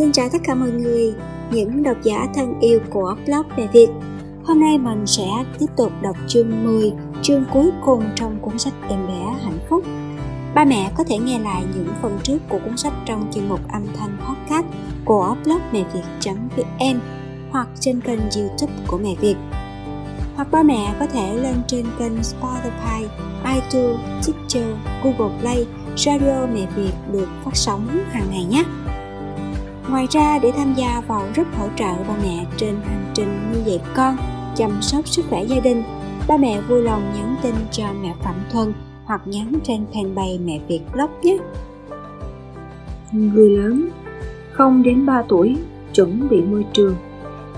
Xin chào tất cả mọi người, những độc giả thân yêu của Blog Mẹ Việt. Hôm nay mình sẽ tiếp tục đọc chương 10, chương cuối cùng trong cuốn sách Em Bé Hạnh Phúc. Ba mẹ có thể nghe lại những phần trước của cuốn sách trong chuyên mục âm thanh podcast của blogmẹviet.vn hoặc trên kênh YouTube của Mẹ Việt. Hoặc ba mẹ có thể lên trên kênh Spotify, iTunes, Stitcher, Google Play, Radio Mẹ Việt được phát sóng hàng ngày nhé. Ngoài ra, để tham gia vào group hỗ trợ ba mẹ trên hành trình nuôi dạy con, chăm sóc sức khỏe gia đình, ba mẹ vui lòng nhắn tin cho mẹ Phạm Thuần hoặc nhắn trên fanpage Mẹ Việt Vlog nhé. Người lớn 0 đến 3 tuổi chuẩn bị môi trường.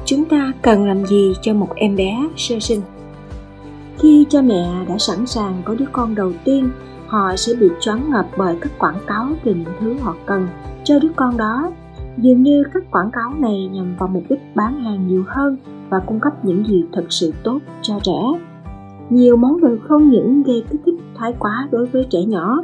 Chúng ta cần làm gì cho một em bé sơ sinh? Khi cha mẹ đã sẵn sàng có đứa con đầu tiên, họ sẽ bị choáng ngợp bởi các quảng cáo về những thứ họ cần cho đứa con đó. Dường như các quảng cáo này nhằm vào mục đích bán hàng nhiều hơn và cung cấp những gì thật sự tốt cho trẻ. Nhiều món đồ không những gây kích thích thái quá đối với trẻ nhỏ,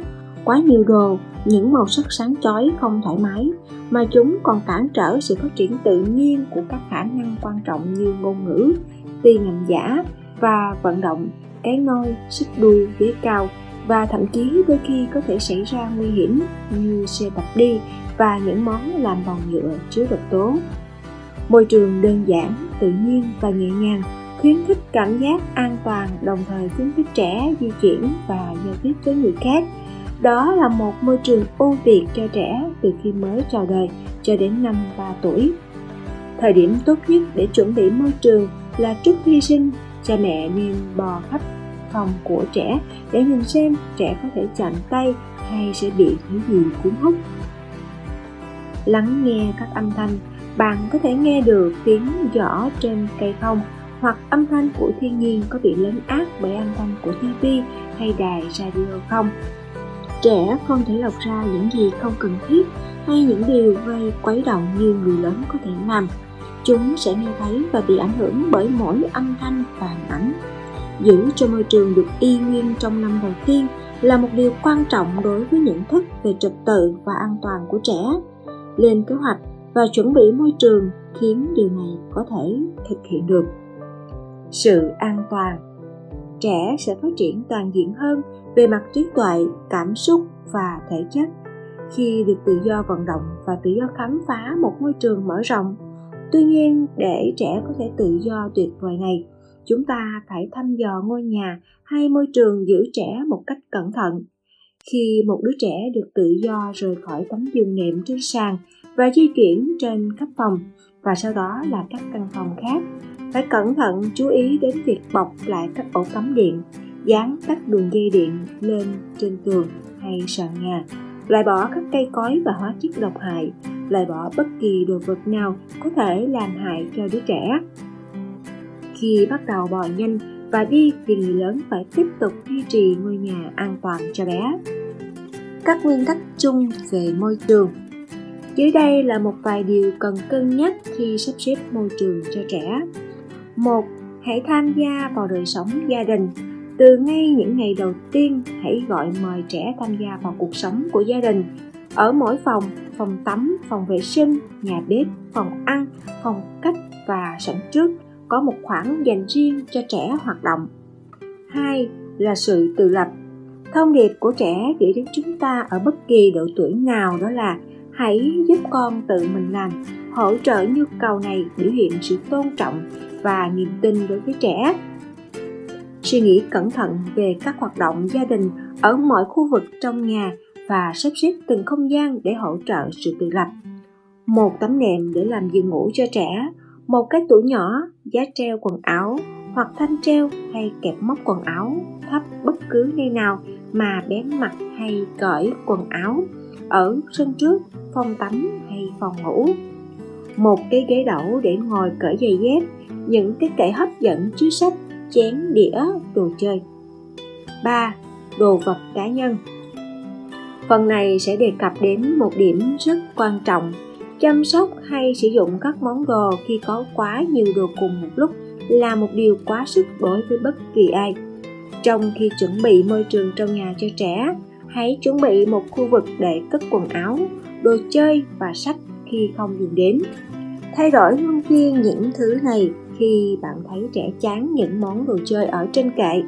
quá nhiều đồ, những màu sắc sáng chói không thoải mái, mà chúng còn cản trở sự phát triển tự nhiên của các khả năng quan trọng như ngôn ngữ, tiền ngậm giả và vận động, cái nôi, xích đuôi, ghế cao, và thậm chí đôi khi có thể xảy ra nguy hiểm như xe đạp đi và những món làm bằng nhựa chứa độc tố. Môi trường đơn giản, tự nhiên và nhẹ nhàng khuyến khích cảm giác an toàn, đồng thời khuyến khích trẻ di chuyển và giao tiếp với người khác. Đó là một môi trường ưu việt cho trẻ từ khi mới chào đời cho đến năm 3 tuổi. Thời điểm tốt nhất để chuẩn bị môi trường là trước khi sinh, cha mẹ nên bò khắp phòng của trẻ để nhìn xem trẻ có thể chạm tay hay sẽ bị thứ gì cuốn hút. Lắng nghe các âm thanh, bạn có thể nghe được tiếng giỏ trên cây thông hoặc âm thanh của thiên nhiên có bị lấn át bởi âm thanh của TV hay đài radio không. Trẻ không thể lọc ra những gì không cần thiết hay những điều gây quấy động như người lớn có thể làm. Chúng sẽ nghe thấy và bị ảnh hưởng bởi mỗi âm thanh và hình ảnh. Giữ cho môi trường được y nguyên trong năm đầu tiên là một điều quan trọng đối với nhận thức về trật tự và an toàn của trẻ. Lên kế hoạch và chuẩn bị môi trường khiến điều này có thể thực hiện được. Sự an toàn. Trẻ sẽ phát triển toàn diện hơn về mặt trí tuệ, cảm xúc và thể chất khi được tự do vận động và tự do khám phá một môi trường mở rộng. Tuy nhiên, để trẻ có thể tự do tuyệt vời này, chúng ta phải thăm dò ngôi nhà hay môi trường giữ trẻ một cách cẩn thận. Khi một đứa trẻ được tự do rời khỏi tấm giường nệm trên sàn và di chuyển trên khắp phòng và sau đó là các căn phòng khác, phải cẩn thận chú ý đến việc bọc lại các ổ cắm điện, dán các đường dây điện lên trên tường hay sàn nhà, loại bỏ các cây cối và hóa chất độc hại, loại bỏ bất kỳ đồ vật nào có thể làm hại cho đứa trẻ. Khi bắt đầu bò nhanh và đi thì người lớn phải tiếp tục duy trì ngôi nhà an toàn cho bé. Các nguyên tắc chung về môi trường. Dưới đây là một vài điều cần cân nhắc khi sắp xếp môi trường cho trẻ. 1. Hãy tham gia vào đời sống gia đình. Từ ngay những ngày đầu tiên, hãy gọi mời trẻ tham gia vào cuộc sống của gia đình. Ở mỗi phòng, phòng tắm, phòng vệ sinh, nhà bếp, phòng ăn, phòng cách và sảnh trước có một khoảng dành riêng cho trẻ hoạt động. 2. Là sự tự lập. Thông điệp của trẻ gửi đến chúng ta ở bất kỳ độ tuổi nào đó là hãy giúp con tự mình làm, hỗ trợ nhu cầu này biểu hiện sự tôn trọng và niềm tin đối với trẻ. Suy nghĩ cẩn thận về các hoạt động gia đình ở mọi khu vực trong nhà và sắp xếp từng không gian để hỗ trợ sự tự lập. Một tấm nệm để làm giường ngủ cho trẻ, một cái tủ nhỏ, giá treo quần áo hoặc thanh treo hay kẹp móc quần áo thấp bất cứ nơi nào mà bé mặc hay cởi quần áo, ở sân trước, phòng tắm hay phòng ngủ. Một cái ghế đẩu để ngồi cởi giày dép, những cái kệ hấp dẫn chứa sách, chén, đĩa, đồ chơi. 3. Đồ vật cá nhân. Phần này sẽ đề cập đến một điểm rất quan trọng. Chăm sóc hay sử dụng các món đồ khi có quá nhiều đồ cùng một lúc là một điều quá sức đối với bất kỳ ai. Trong khi chuẩn bị môi trường trong nhà cho trẻ, hãy chuẩn bị một khu vực để cất quần áo, đồ chơi và sách khi không dùng đến. Thay đổi luân phiên những thứ này khi bạn thấy trẻ chán những món đồ chơi ở trên kệ,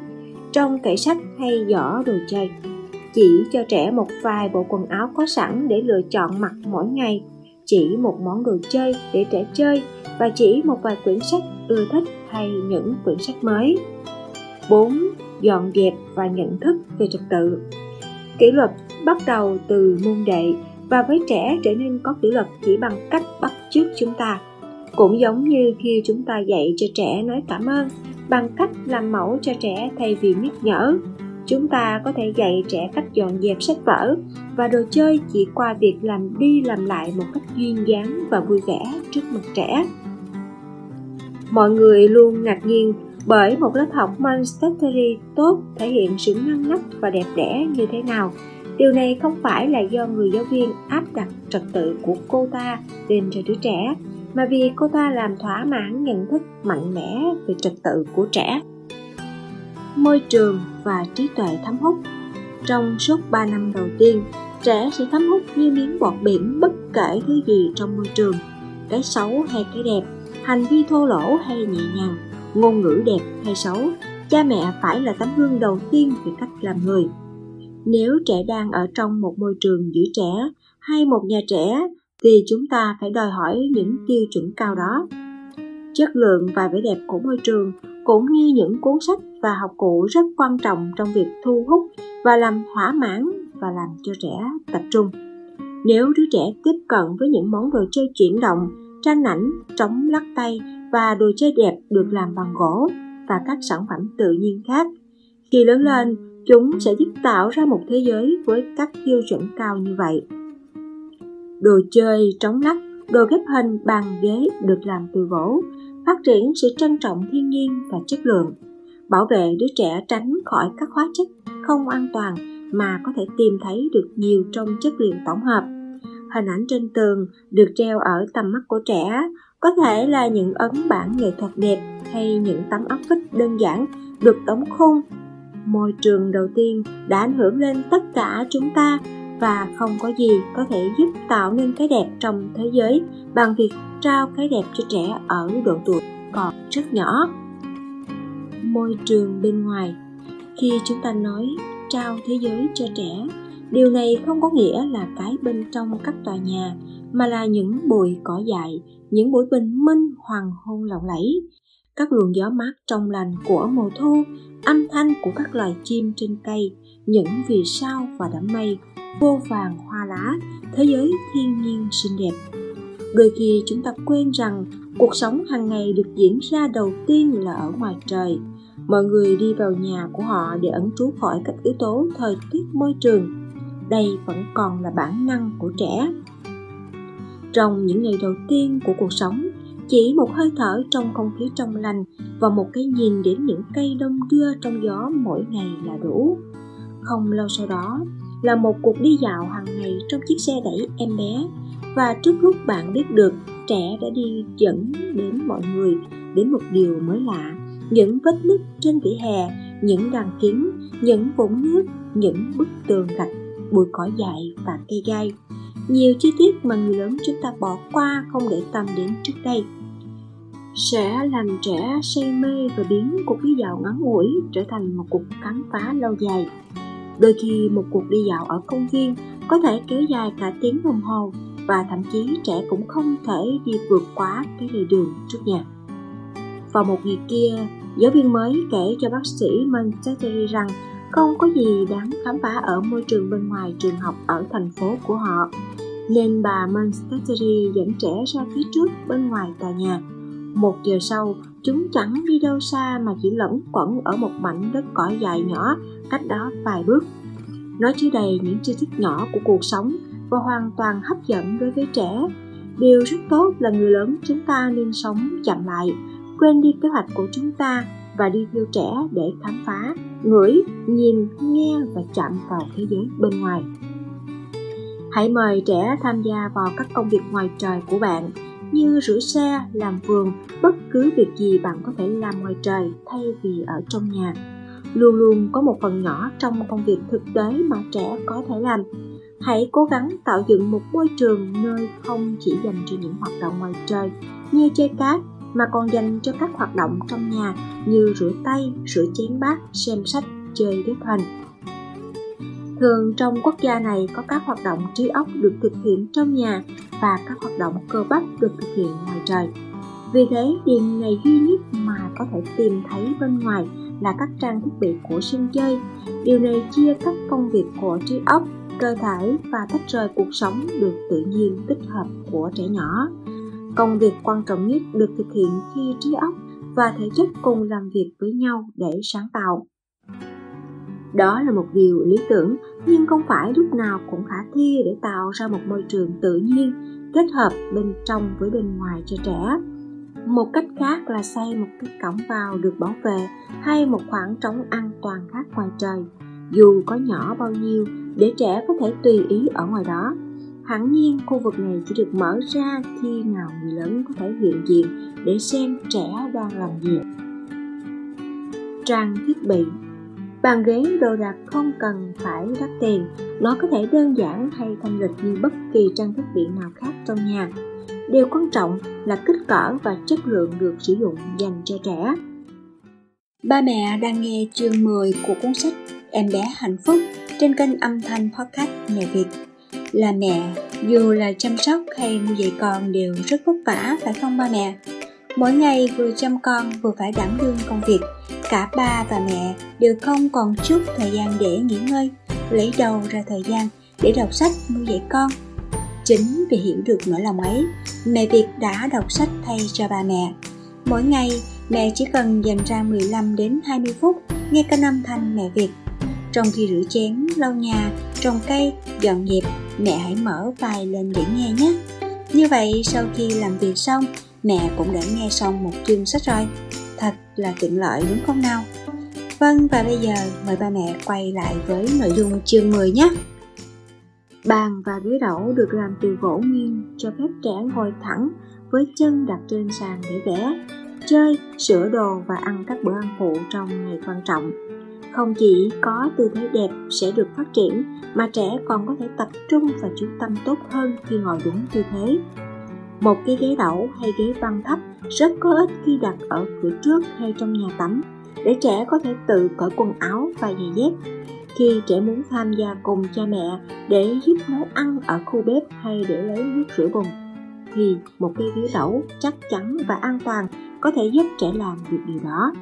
trong kệ sách hay giỏ đồ chơi. Chỉ cho trẻ một vài bộ quần áo có sẵn để lựa chọn mặc mỗi ngày, chỉ một món đồ chơi để trẻ chơi và chỉ một vài quyển sách ưa thích hay những quyển sách mới. 4. Dọn dẹp và nhận thức về trật tự. Kỷ luật bắt đầu từ môn đệ và với trẻ trở nên có kỷ luật chỉ bằng cách bắt chước chúng ta. Cũng giống như khi chúng ta dạy cho trẻ nói cảm ơn bằng cách làm mẫu cho trẻ thay vì nhắc nhở. Chúng ta có thể dạy trẻ cách dọn dẹp sách vở và đồ chơi chỉ qua việc làm đi làm lại một cách duyên dáng và vui vẻ trước mặt trẻ. Mọi người luôn ngạc nhiên bởi một lớp học Manchester tốt thể hiện sự ngăn nắp và đẹp đẽ như thế nào. Điều này không phải là do người giáo viên áp đặt trật tự của cô ta lên cho đứa trẻ, mà vì cô ta làm thỏa mãn nhận thức mạnh mẽ về trật tự của trẻ. Môi trường và trí tuệ thấm hút. Trong suốt 3 năm đầu tiên, trẻ sẽ thấm hút như miếng bọt biển bất kể thứ gì trong môi trường, cái xấu hay cái đẹp, hành vi thô lỗ hay nhẹ nhàng, ngôn ngữ đẹp hay xấu. Cha mẹ phải là tấm gương đầu tiên về cách làm người. Nếu trẻ đang ở trong một môi trường giữ trẻ hay một nhà trẻ thì chúng ta phải đòi hỏi những tiêu chuẩn cao đó. Chất lượng và vẻ đẹp của môi trường cũng như những cuốn sách và học cụ rất quan trọng trong việc thu hút và làm thỏa mãn và làm cho trẻ tập trung. Nếu đứa trẻ tiếp cận với những món đồ chơi chuyển động, tranh ảnh, trống lắc tay và đồ chơi đẹp được làm bằng gỗ và các sản phẩm tự nhiên khác, khi lớn lên, chúng sẽ giúp tạo ra một thế giới với các tiêu chuẩn cao như vậy. Đồ chơi trống lắc, đồ ghép hình, bàn ghế được làm từ gỗ, phát triển sự trân trọng thiên nhiên và chất lượng, bảo vệ đứa trẻ tránh khỏi các hóa chất không an toàn mà có thể tìm thấy được nhiều trong chất liệu tổng hợp. Hình ảnh trên tường được treo ở tầm mắt của trẻ có thể là những ấn bản nghệ thuật đẹp hay những tấm áp phích đơn giản được đóng khung. Môi trường đầu tiên đã ảnh hưởng lên tất cả chúng ta và không có gì có thể giúp tạo nên cái đẹp trong thế giới bằng việc trao cái đẹp cho trẻ ở độ tuổi còn rất nhỏ. Môi trường bên ngoài. Khi chúng ta nói trao thế giới cho trẻ, điều này không có nghĩa là cái bên trong các tòa nhà, mà là những bụi cỏ dại, những buổi bình minh hoàng hôn lộng lẫy, các luồng gió mát trong lành của mùa thu, âm thanh của các loài chim trên cây, những vì sao và đám mây, vô vàn hoa lá, thế giới thiên nhiên xinh đẹp. Đôi khi chúng ta quên rằng cuộc sống hàng ngày được diễn ra đầu tiên là ở ngoài trời. Mọi người đi vào nhà của họ để ẩn trú khỏi các yếu tố thời tiết môi trường. Đây vẫn còn là bản năng của trẻ. Trong những ngày đầu tiên của cuộc sống, chỉ một hơi thở trong không khí trong lành và một cái nhìn đến những cây đông đưa trong gió mỗi ngày là đủ. Không lâu sau đó là một cuộc đi dạo hàng ngày trong chiếc xe đẩy em bé, và trước lúc bạn biết được, trẻ đã đi dẫn đến mọi người đến một điều mới lạ: những vết nứt trên vỉa hè, những đàn kiến, những vũng nước, những bức tường gạch, bụi cỏ dại và cây gai. Nhiều chi tiết mà người lớn chúng ta bỏ qua không để tâm đến trước đây sẽ làm trẻ say mê và biến cuộc đi dạo ngắn ngủi trở thành một cuộc khám phá lâu dài. Đôi khi một cuộc đi dạo ở công viên có thể kéo dài cả tiếng đồng hồ, và thậm chí trẻ cũng không thể đi vượt quá cái lề đường trước nhà. Vào một ngày kia, giáo viên mới kể cho bác sĩ Montessori rằng không có gì đáng khám phá ở môi trường bên ngoài trường học ở thành phố của họ, nên bà Montessori dẫn trẻ ra phía trước bên ngoài tòa nhà. 1 giờ sau, chúng chẳng đi đâu xa mà chỉ lẩn quẩn ở một mảnh đất cỏ dại nhỏ cách đó vài bước. Nó chứa đầy những chi tiết nhỏ của cuộc sống và hoàn toàn hấp dẫn đối với trẻ. Điều rất tốt là người lớn chúng ta nên sống chậm lại, quên đi kế hoạch của chúng ta và đi theo trẻ để khám phá, ngửi, nhìn, nghe và chạm vào thế giới bên ngoài. Hãy mời trẻ tham gia vào các công việc ngoài trời của bạn, như rửa xe, làm vườn, bất cứ việc gì bạn có thể làm ngoài trời thay vì ở trong nhà. Luôn luôn có một phần nhỏ trong công việc thực tế mà trẻ có thể làm. Hãy cố gắng tạo dựng một môi trường nơi không chỉ dành cho những hoạt động ngoài trời như chơi cá, mà còn dành cho các hoạt động trong nhà như rửa tay, rửa chén bát, xem sách, chơi ghép hình. Thường trong quốc gia này có các hoạt động trí óc được thực hiện trong nhà và các hoạt động cơ bắp được thực hiện ngoài trời. Vì thế, điều ngày duy nhất mà có thể tìm thấy bên ngoài là các trang thiết bị của sân chơi. Điều này chia các công việc của trí óc, cơ thể và tách rời cuộc sống được tự nhiên tích hợp của trẻ nhỏ. Công việc quan trọng nhất được thực hiện khi trí óc và thể chất cùng làm việc với nhau để sáng tạo. Đó là một điều lý tưởng, nhưng không phải lúc nào cũng khả thi để tạo ra một môi trường tự nhiên, kết hợp bên trong với bên ngoài cho trẻ. Một cách khác là xây một cái cổng vào được bảo vệ hay một khoảng trống an toàn khác ngoài trời, dù có nhỏ bao nhiêu, để trẻ có thể tùy ý ở ngoài đó. Hẳn nhiên khu vực này chỉ được mở ra khi nào người lớn có thể hiện diện để xem trẻ đang làm gì. Trang thiết bị. Bàn ghế đồ đạc không cần phải đắt tiền, nó có thể đơn giản hay thanh lịch như bất kỳ trang thiết bị nào khác trong nhà. Điều quan trọng là kích cỡ và chất lượng được sử dụng dành cho trẻ. Ba mẹ đang nghe chương 10 của cuốn sách Em bé hạnh phúc trên kênh âm thanh podcast Mẹ Việt. Là mẹ, dù là chăm sóc hay nuôi dạy con đều rất vất vả, phải không ba mẹ? Mỗi ngày vừa chăm con vừa phải đảm đương công việc, cả ba và mẹ đều không còn chút thời gian để nghỉ ngơi, lấy đầu ra thời gian để đọc sách nuôi dạy con. Chính vì hiểu được nỗi lòng ấy, Mẹ Việt đã đọc sách thay cho ba mẹ. Mỗi ngày, mẹ chỉ cần dành ra 15 đến 20 phút nghe kênh âm thanh Mẹ Việt. Trong khi rửa chén, lau nhà, trồng cây, dọn dẹp, mẹ hãy mở tai lên để nghe nhé. Như vậy, sau khi làm việc xong, mẹ cũng đã nghe xong một chương sách rồi. Thật là tiện lợi đúng không nào? Vâng, và bây giờ mời ba mẹ quay lại với nội dung chương 10 nhé. Bàn và ghế đẩu được làm từ gỗ nghiêng cho phép trẻ ngồi thẳng với chân đặt trên sàn để vẽ, chơi, sửa đồ và ăn các bữa ăn phụ trong ngày quan trọng. Không chỉ có tư thế đẹp sẽ được phát triển mà trẻ còn có thể tập trung và chú tâm tốt hơn khi ngồi đúng tư thế. Một cái ghế đẩu hay ghế băng thấp rất có ích khi đặt ở cửa trước hay trong nhà tắm để trẻ có thể tự cởi quần áo và giày dép. Khi trẻ muốn tham gia cùng cha mẹ để giúp nấu ăn ở khu bếp hay để lấy nước rửa bồn, thì một cái ghế đẩu chắc chắn và an toàn có thể giúp trẻ làm được điều đó.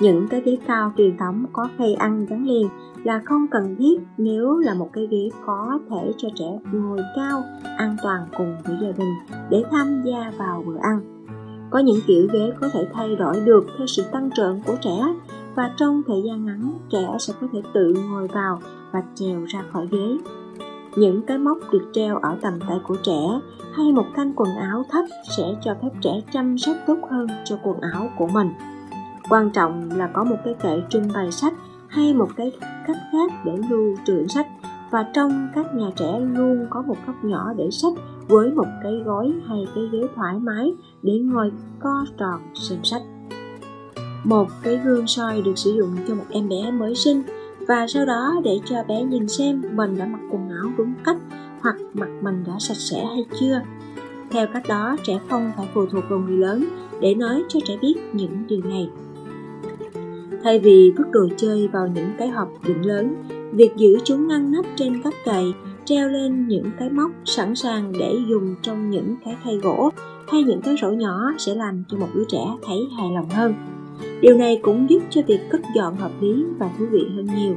Những cái ghế cao truyền thống có khay ăn gắn liền là không cần thiết nếu là một cái ghế có thể cho trẻ ngồi cao, an toàn cùng với gia đình để tham gia vào bữa ăn. Có những kiểu ghế có thể thay đổi được theo sự tăng trưởng của trẻ, và trong thời gian ngắn trẻ sẽ có thể tự ngồi vào và trèo ra khỏi ghế. Những cái móc được treo ở tầm tay của trẻ hay một thanh quần áo thấp sẽ cho phép trẻ chăm sóc tốt hơn cho quần áo của mình. Quan trọng là có một cái kệ trưng bày sách hay một cái cách khác để lưu trữ sách, và trong các nhà trẻ luôn có một góc nhỏ để sách với một cái gối hay cái ghế thoải mái để ngồi co tròn xem sách. Một cái gương soi được sử dụng cho một em bé mới sinh, và sau đó để cho bé nhìn xem mình đã mặc quần áo đúng cách hoặc mặt mình đã sạch sẽ hay chưa. Theo cách đó, trẻ không phải phụ thuộc vào người lớn để nói cho trẻ biết những điều này. Thay vì vứt đồ chơi vào những cái hộp đựng lớn, việc giữ chúng ngăn nắp trên các kệ, treo lên những cái móc sẵn sàng để dùng trong những cái khay gỗ hay những cái rổ nhỏ sẽ làm cho một đứa trẻ thấy hài lòng hơn. Điều này cũng giúp cho việc cất dọn hợp lý và thú vị hơn nhiều.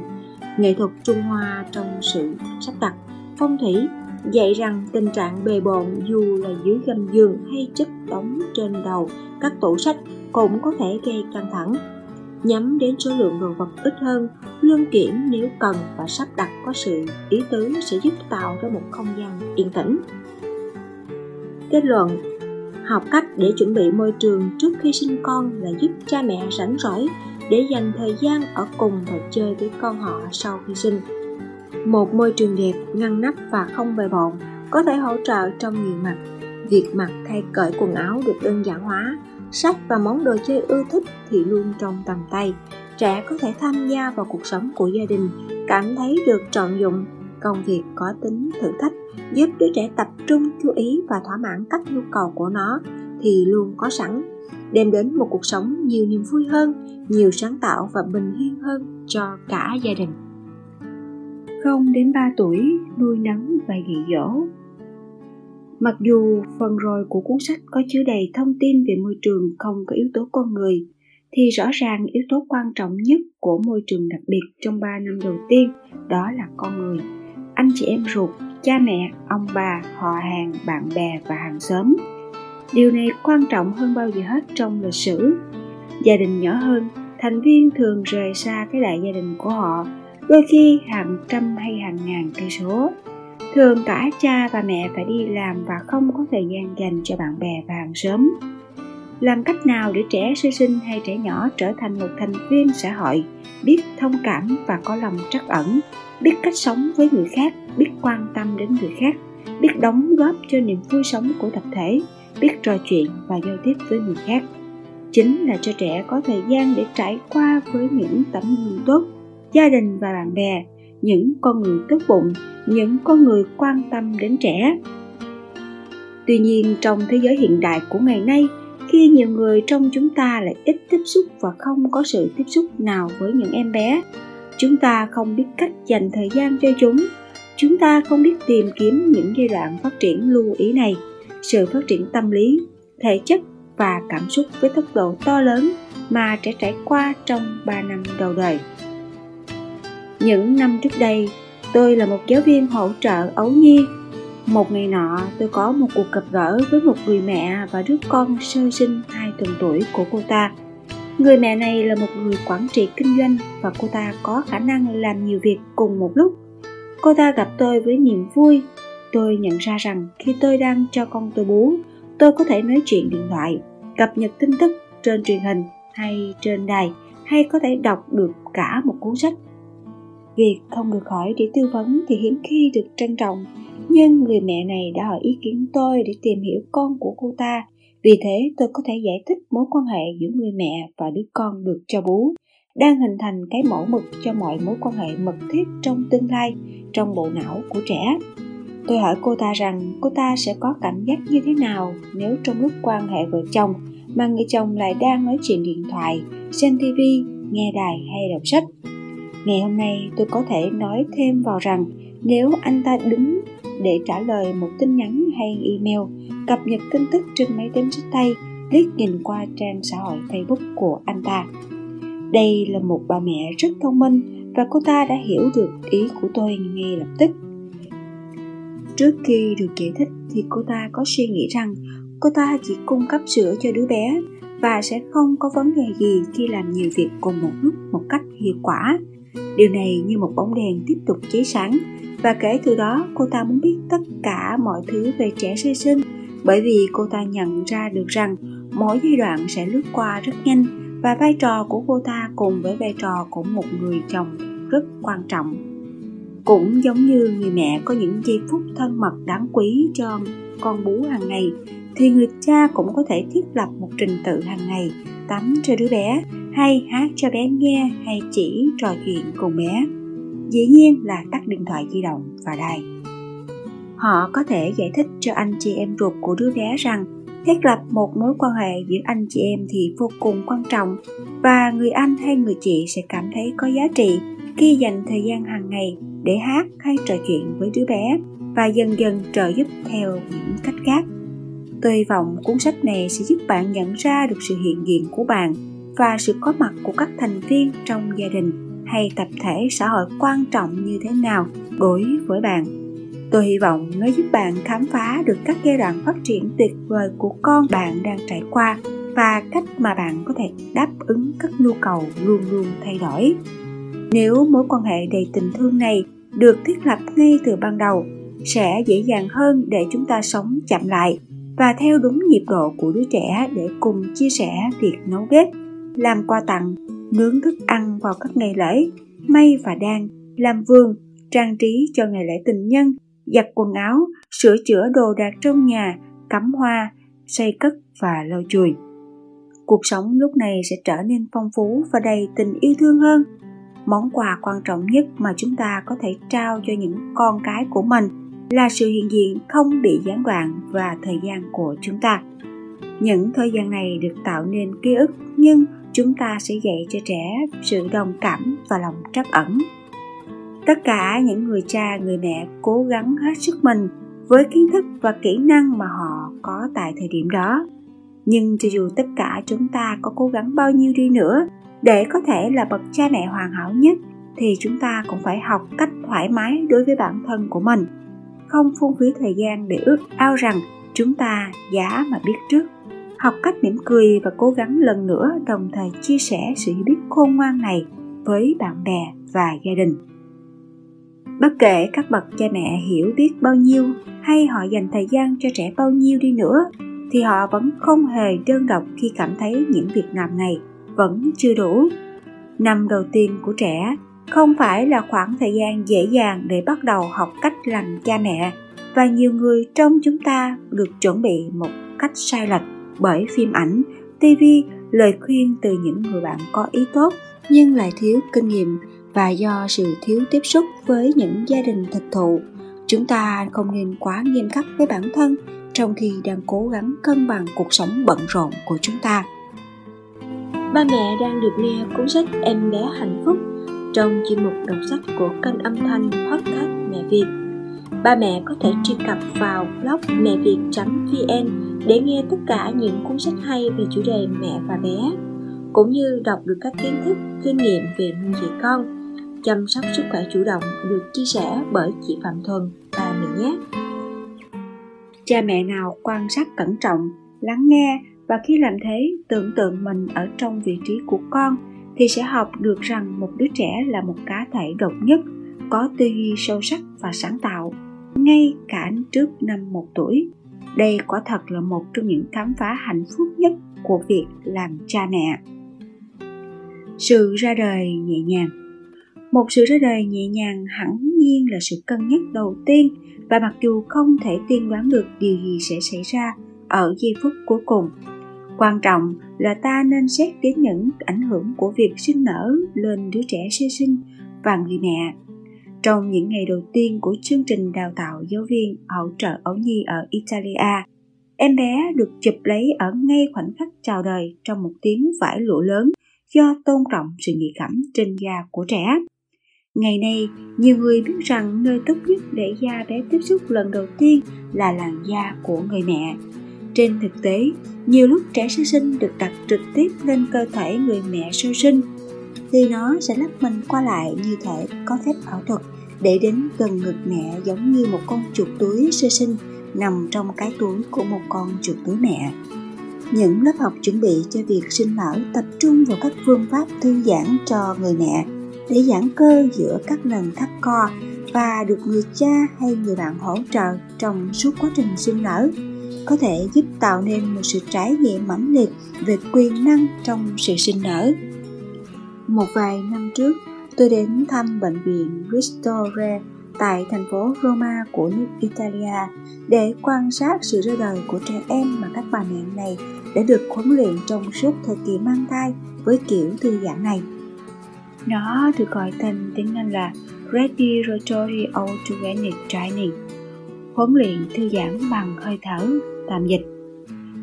Nghệ thuật Trung Hoa trong sự sắp đặt, phong thủy dạy rằng tình trạng bề bộn dù là dưới gầm giường hay chất đóng trên đầu các tủ sách cũng có thể gây căng thẳng. Nhắm đến số lượng đồ vật ít hơn, luân chuyển nếu cần và sắp đặt có sự ý tứ sẽ giúp tạo ra một không gian yên tĩnh. Kết luận, học cách để chuẩn bị môi trường trước khi sinh con là giúp cha mẹ rảnh rỗi để dành thời gian ở cùng và chơi với con họ sau khi sinh. Một môi trường đẹp, ngăn nắp và không bề bộn có thể hỗ trợ trong nhiều mặt. Việc mặc hay cởi quần áo được đơn giản hóa, sách và món đồ chơi ưa thích thì luôn trong tầm tay. Trẻ có thể tham gia vào cuộc sống của gia đình, cảm thấy được trọng dụng công việc có tính thử thách giúp đứa trẻ tập trung, chú ý và thỏa mãn các nhu cầu của nó thì luôn có sẵn, đem đến một cuộc sống nhiều niềm vui hơn, nhiều sáng tạo và bình yên hơn cho cả gia đình. 0 đến 3 tuổi, nuôi nấng và dạy dỗ. Mặc dù phần rồi của cuốn sách có chứa đầy thông tin về môi trường không có yếu tố con người, thì rõ ràng yếu tố quan trọng nhất của môi trường đặc biệt trong 3 năm đầu tiên đó là con người, anh chị em ruột, cha mẹ, ông bà, họ hàng, bạn bè và hàng xóm. Điều này quan trọng hơn bao giờ hết trong lịch sử. Gia đình nhỏ hơn, thành viên thường rời xa cái đại gia đình của họ, đôi khi hàng trăm hay hàng ngàn cây số. Thường cả cha và mẹ phải đi làm và không có thời gian dành cho bạn bè và hàng xóm. Làm cách nào để trẻ sơ sinh hay trẻ nhỏ trở thành một thành viên xã hội, biết thông cảm và có lòng trắc ẩn, biết cách sống với người khác, biết quan tâm đến người khác, biết đóng góp cho niềm vui sống của tập thể, biết trò chuyện và giao tiếp với người khác, chính là cho trẻ có thời gian để trải qua với những tấm gương tốt, gia đình và bạn bè, những con người tốt bụng, những con người quan tâm đến trẻ. Tuy nhiên, trong thế giới hiện đại của ngày nay, khi nhiều người trong chúng ta lại ít tiếp xúc và không có sự tiếp xúc nào với những em bé, chúng ta không biết cách dành thời gian cho chúng ta không biết tìm kiếm những giai đoạn phát triển lưu ý này, sự phát triển tâm lý, thể chất và cảm xúc với tốc độ to lớn mà trẻ trải qua trong 3 năm đầu đời. Những năm trước đây, tôi là một giáo viên hỗ trợ ấu nhi. Một ngày nọ, tôi có một cuộc gặp gỡ với một người mẹ và đứa con sơ sinh 2 tuần tuổi của cô ta. Người mẹ này là một người quản trị kinh doanh và cô ta có khả năng làm nhiều việc cùng một lúc. Cô ta gặp tôi với niềm vui. Tôi nhận ra rằng khi tôi đang cho con tôi bú, tôi có thể nói chuyện điện thoại, cập nhật tin tức trên truyền hình hay trên đài, hay có thể đọc được cả một cuốn sách. Việc không được hỏi để tư vấn thì hiếm khi được trân trọng, nhưng người mẹ này đã hỏi ý kiến tôi để tìm hiểu con của cô ta. Vì thế tôi có thể giải thích mối quan hệ giữa người mẹ và đứa con được cho bú đang hình thành cái mẫu mực cho mọi mối quan hệ mật thiết trong tương lai, trong bộ não của trẻ. Tôi hỏi cô ta rằng cô ta sẽ có cảm giác như thế nào nếu trong lúc quan hệ vợ chồng mà người chồng lại đang nói chuyện điện thoại, xem TV, nghe đài hay đọc sách. Ngày hôm nay tôi có thể nói thêm vào rằng nếu anh ta đứng để trả lời một tin nhắn hay email, cập nhật tin tức trên máy tính sách tay, liếc nhìn qua trang xã hội Facebook của anh ta. Đây là một bà mẹ rất thông minh và cô ta đã hiểu được ý của tôi ngay lập tức. Trước khi được giải thích thì cô ta có suy nghĩ rằng cô ta chỉ cung cấp sữa cho đứa bé và sẽ không có vấn đề gì khi làm nhiều việc cùng một lúc một cách hiệu quả. Điều này như một bóng đèn tiếp tục cháy sáng, và kể từ đó cô ta muốn biết tất cả mọi thứ về trẻ sơ sinh, bởi vì cô ta nhận ra được rằng mỗi giai đoạn sẽ lướt qua rất nhanh và vai trò của cô ta cùng với vai trò của một người chồng rất quan trọng. Cũng giống như người mẹ có những giây phút thân mật đáng quý cho con bú hàng ngày, thì người cha cũng có thể thiết lập một trình tự hàng ngày, tắm cho đứa bé, hay hát cho bé nghe, hay chỉ trò chuyện cùng bé. Dĩ nhiên là tắt điện thoại di động và đài. Họ có thể giải thích cho anh chị em ruột của đứa bé rằng thiết lập một mối quan hệ giữa anh chị em thì vô cùng quan trọng, và người anh hay người chị sẽ cảm thấy có giá trị khi dành thời gian hàng ngày để hát hay trò chuyện với đứa bé, và dần dần trợ giúp theo những cách khác. Tôi hy vọng cuốn sách này sẽ giúp bạn nhận ra được sự hiện diện của bạn và sự có mặt của các thành viên trong gia đình hay tập thể xã hội quan trọng như thế nào đối với bạn. Tôi hy vọng nó giúp bạn khám phá được các giai đoạn phát triển tuyệt vời của con bạn đang trải qua và cách mà bạn có thể đáp ứng các nhu cầu luôn luôn thay đổi. Nếu mối quan hệ đầy tình thương này được thiết lập ngay từ ban đầu, sẽ dễ dàng hơn để chúng ta sống chậm lại và theo đúng nhịp độ của đứa trẻ để cùng chia sẻ việc nấu bếp, làm quà tặng, nướng thức ăn vào các ngày lễ, may và đan, làm vườn, trang trí cho ngày lễ tình nhân, giặt quần áo, sửa chữa đồ đạc trong nhà, cắm hoa, xây cất và lau chùi. Cuộc sống lúc này sẽ trở nên phong phú và đầy tình yêu thương hơn. món quà quan trọng nhất mà chúng ta có thể trao cho những con cái của mình là sự hiện diện không bị gián đoạn và thời gian của chúng ta. Những thời gian này được tạo nên ký ức, nhưng chúng ta sẽ dạy cho trẻ sự đồng cảm và lòng trắc ẩn. Tất cả những người cha, người mẹ cố gắng hết sức mình với kiến thức và kỹ năng mà họ có tại thời điểm đó. Nhưng cho dù tất cả chúng ta có cố gắng bao nhiêu đi nữa để có thể là bậc cha mẹ hoàn hảo nhất, thì chúng ta cũng phải học cách thoải mái đối với bản thân của mình, không phung phí thời gian để ước ao rằng chúng ta giá mà biết trước. Học cách mỉm cười và cố gắng lần nữa, đồng thời chia sẻ sự hiểu biết khôn ngoan này với bạn bè và gia đình. Bất kể các bậc cha mẹ hiểu biết bao nhiêu hay họ dành thời gian cho trẻ bao nhiêu đi nữa, thì họ vẫn không hề đơn độc khi cảm thấy những việc làm này vẫn chưa đủ. Năm đầu tiên của trẻ không phải là khoảng thời gian dễ dàng để bắt đầu học cách làm cha mẹ, và nhiều người trong chúng ta được chuẩn bị một cách sai lệch bởi phim ảnh, TV, lời khuyên từ những người bạn có ý tốt nhưng lại thiếu kinh nghiệm, và do sự thiếu tiếp xúc với những gia đình thực thụ. Chúng ta không nên quá nghiêm khắc với bản thân trong khi đang cố gắng cân bằng cuộc sống bận rộn của chúng ta. Ba mẹ đang được nghe cuốn sách Em bé hạnh phúc trong chuyên mục đọc sách của kênh âm thanh podcast Mẹ Việt. Ba mẹ có thể truy cập vào blog mẹviệt.vn để nghe tất cả những cuốn sách hay về chủ đề mẹ và bé, cũng như đọc được các kiến thức, kinh nghiệm về nuôi dạy con, chăm sóc sức khỏe chủ động được chia sẻ bởi chị Phạm Thuần và Mẹ nhé. Cha mẹ nào quan sát cẩn trọng, lắng nghe và khi làm thế tưởng tượng mình ở trong vị trí của con thì sẽ học được rằng một đứa trẻ là một cá thể độc nhất, có tư duy sâu sắc và sáng tạo, ngay cả trước năm 1 tuổi. Đây quả thật là một trong những khám phá hạnh phúc nhất của việc làm cha mẹ. Sự ra đời nhẹ nhàng. Một sự ra đời nhẹ nhàng hẳn nhiên là sự cân nhắc đầu tiên, và mặc dù không thể tiên đoán được điều gì sẽ xảy ra ở giây phút cuối cùng, quan trọng là ta nên xét đến những ảnh hưởng của việc sinh nở lên đứa trẻ sơ sinh và người mẹ. Trong những ngày đầu tiên của chương trình đào tạo giáo viên hỗ trợ ấu nhi ở Italia, em bé được chụp lấy ở ngay khoảnh khắc chào đời trong một tiếng vải lụa lớn do tôn trọng sự nhạy cảm trên da của trẻ. Ngày nay, nhiều người biết rằng nơi tốt nhất để da bé tiếp xúc lần đầu tiên là làn da của người mẹ. Trên thực tế, nhiều lúc trẻ sơ sinh được đặt trực tiếp lên cơ thể người mẹ sơ sinh, thì nó sẽ lắc mình qua lại như thể có phép ảo thuật để đến gần ngực mẹ, giống như một con chuột túi sơ sinh nằm trong cái túi của một con chuột túi mẹ. Những lớp học chuẩn bị cho việc sinh nở tập trung vào các phương pháp thư giãn cho người mẹ để giãn cơ giữa các lần thắt co, và được người cha hay người bạn hỗ trợ trong suốt quá trình sinh nở, có thể giúp tạo nên một sự trải nghiệm mãnh liệt về quyền năng trong sự sinh nở. Một vài năm trước, tôi đến thăm bệnh viện Ristore tại thành phố Roma của nước Italia để quan sát sự ra đời của trẻ em mà các bà mẹ này đã được huấn luyện trong suốt thời kỳ mang thai với kiểu thư giãn này. Nó được gọi tên tiếng Anh là Ready Recovery Oxygen Training, huấn luyện thư giãn bằng hơi thở, tạm dịch.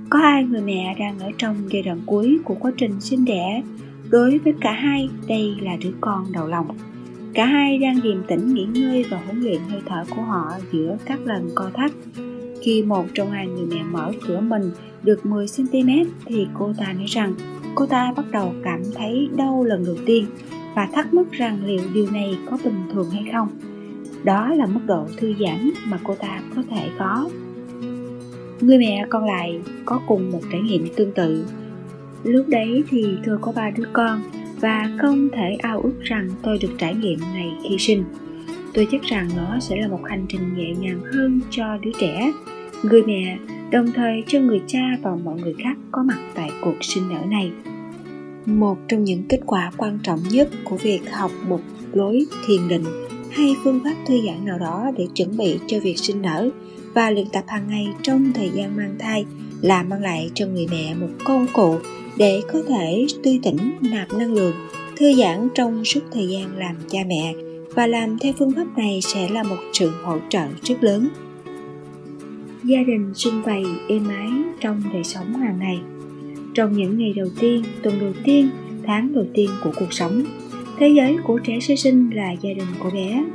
Có hai người mẹ đang ở trong giai đoạn cuối của quá trình sinh đẻ. Đối với cả hai, đây là đứa con đầu lòng. Cả hai đang điềm tĩnh nghỉ ngơi và huấn luyện hơi thở của họ giữa các lần co thắt. Khi một trong hai người mẹ mở cửa mình được 10cm thì cô ta nói rằng cô ta bắt đầu cảm thấy đau lần đầu tiên và thắc mắc rằng liệu điều này có bình thường hay không. Đó là mức độ thư giãn mà cô ta có thể có. Người mẹ còn lại có cùng một trải nghiệm tương tự. Lúc đấy thì tôi có 3 đứa con và không thể ao ước rằng tôi được trải nghiệm này khi sinh. Tôi chắc rằng nó sẽ là một hành trình nhẹ nhàng hơn cho đứa trẻ, người mẹ, đồng thời cho người cha và mọi người khác có mặt tại cuộc sinh nở này. Một trong những kết quả quan trọng nhất của việc học một lối thiền định hay phương pháp thư giãn nào đó để chuẩn bị cho việc sinh nở và luyện tập hàng ngày trong thời gian mang thai là mang lại cho người mẹ một công cụ để có thể tươi tỉnh, nạp năng lượng thư giãn trong suốt thời gian làm cha mẹ, và làm theo phương pháp này sẽ là một sự hỗ trợ rất lớn. Gia đình sum vầy êm ái trong đời sống hàng ngày. Trong những ngày đầu tiên, tuần đầu tiên, tháng đầu tiên của cuộc sống, thế giới của trẻ sơ sinh là gia đình của bé.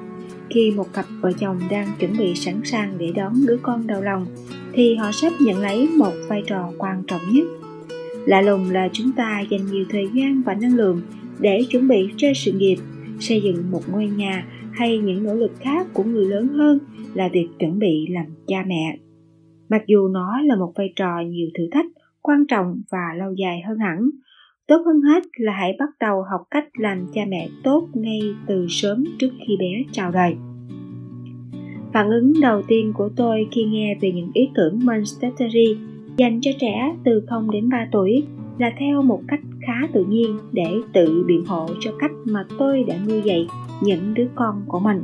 Khi một cặp vợ chồng đang chuẩn bị sẵn sàng để đón đứa con đầu lòng, thì họ sắp nhận lấy một vai trò quan trọng nhất. Lạ lùng là chúng ta dành nhiều thời gian và năng lượng để chuẩn bị cho sự nghiệp, xây dựng một ngôi nhà hay những nỗ lực khác của người lớn hơn là việc chuẩn bị làm cha mẹ. Mặc dù nó là một vai trò nhiều thử thách, quan trọng và lâu dài hơn hẳn, tốt hơn hết là hãy bắt đầu học cách làm cha mẹ tốt ngay từ sớm trước khi bé chào đời. Phản ứng đầu tiên của tôi khi nghe về những ý tưởng Manchester City dành cho trẻ từ 0 đến 3 tuổi là theo một cách khá tự nhiên để tự biện hộ cho cách mà tôi đã nuôi dạy những đứa con của mình.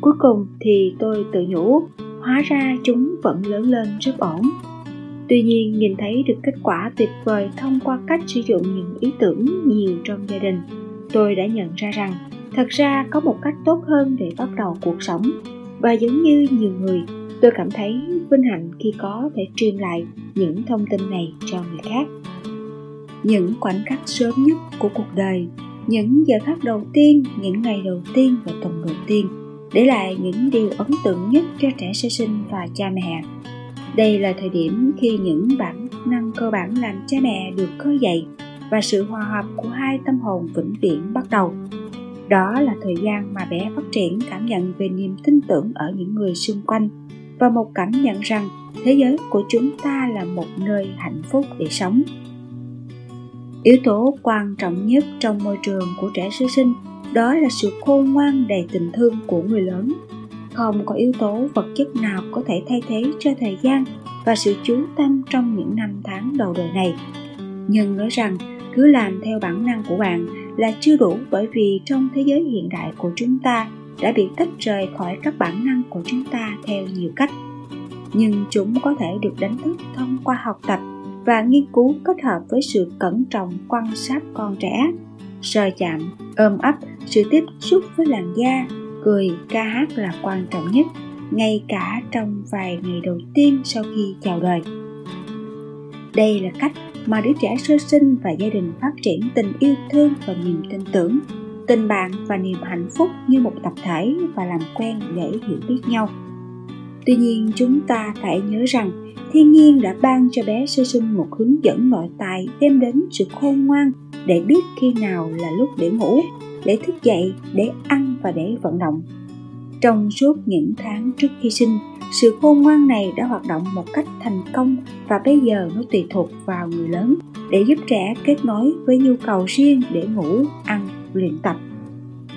Cuối cùng thì tôi tự nhủ, hóa ra chúng vẫn lớn lên rất ổn. Tuy nhiên, nhìn thấy được kết quả tuyệt vời thông qua cách sử dụng những ý tưởng nhiều trong gia đình, tôi đã nhận ra rằng thật ra có một cách tốt hơn để bắt đầu cuộc sống. Và giống như nhiều người, tôi cảm thấy vinh hạnh khi có thể truyền lại những thông tin này cho người khác. Những khoảnh khắc sớm nhất của cuộc đời, những giờ khắc đầu tiên, những ngày đầu tiên và tuần đầu tiên để lại những điều ấn tượng nhất cho trẻ sơ sinh và cha mẹ. Đây là thời điểm khi những bản năng cơ bản làm cha mẹ được khơi dậy và sự hòa hợp của hai tâm hồn vĩnh viễn bắt đầu. Đó là thời gian mà bé phát triển cảm nhận về niềm tin tưởng ở những người xung quanh và một cảm nhận rằng thế giới của chúng ta là một nơi hạnh phúc để sống. Yếu tố quan trọng nhất trong môi trường của trẻ sơ sinh đó là sự khôn ngoan đầy tình thương của người lớn. Không có yếu tố vật chất nào có thể thay thế cho thời gian và sự chú tâm trong những năm tháng đầu đời này. Nhưng nói rằng cứ làm theo bản năng của bạn là chưa đủ, bởi vì trong thế giới hiện đại của chúng ta đã bị tách rời khỏi các bản năng của chúng ta theo nhiều cách. Nhưng chúng có thể được đánh thức thông qua học tập và nghiên cứu kết hợp với sự cẩn trọng quan sát con trẻ, sờ chạm, ôm ấp, sự tiếp xúc với làn da, cười, ca hát là quan trọng nhất, ngay cả trong vài ngày đầu tiên sau khi chào đời. Đây là cách mà đứa trẻ sơ sinh và gia đình phát triển tình yêu thương và niềm tin tưởng, tình bạn và niềm hạnh phúc như một tập thể và làm quen để hiểu biết nhau. Tuy nhiên, chúng ta phải nhớ rằng thiên nhiên đã ban cho bé sơ sinh một hướng dẫn nội tại đem đến sự khôn ngoan để biết khi nào là lúc để ngủ, để thức dậy, để ăn và để vận động. Trong suốt những tháng trước khi sinh, sự khôn ngoan này đã hoạt động một cách thành công và bây giờ nó tùy thuộc vào người lớn để giúp trẻ kết nối với nhu cầu riêng để ngủ, ăn, luyện tập.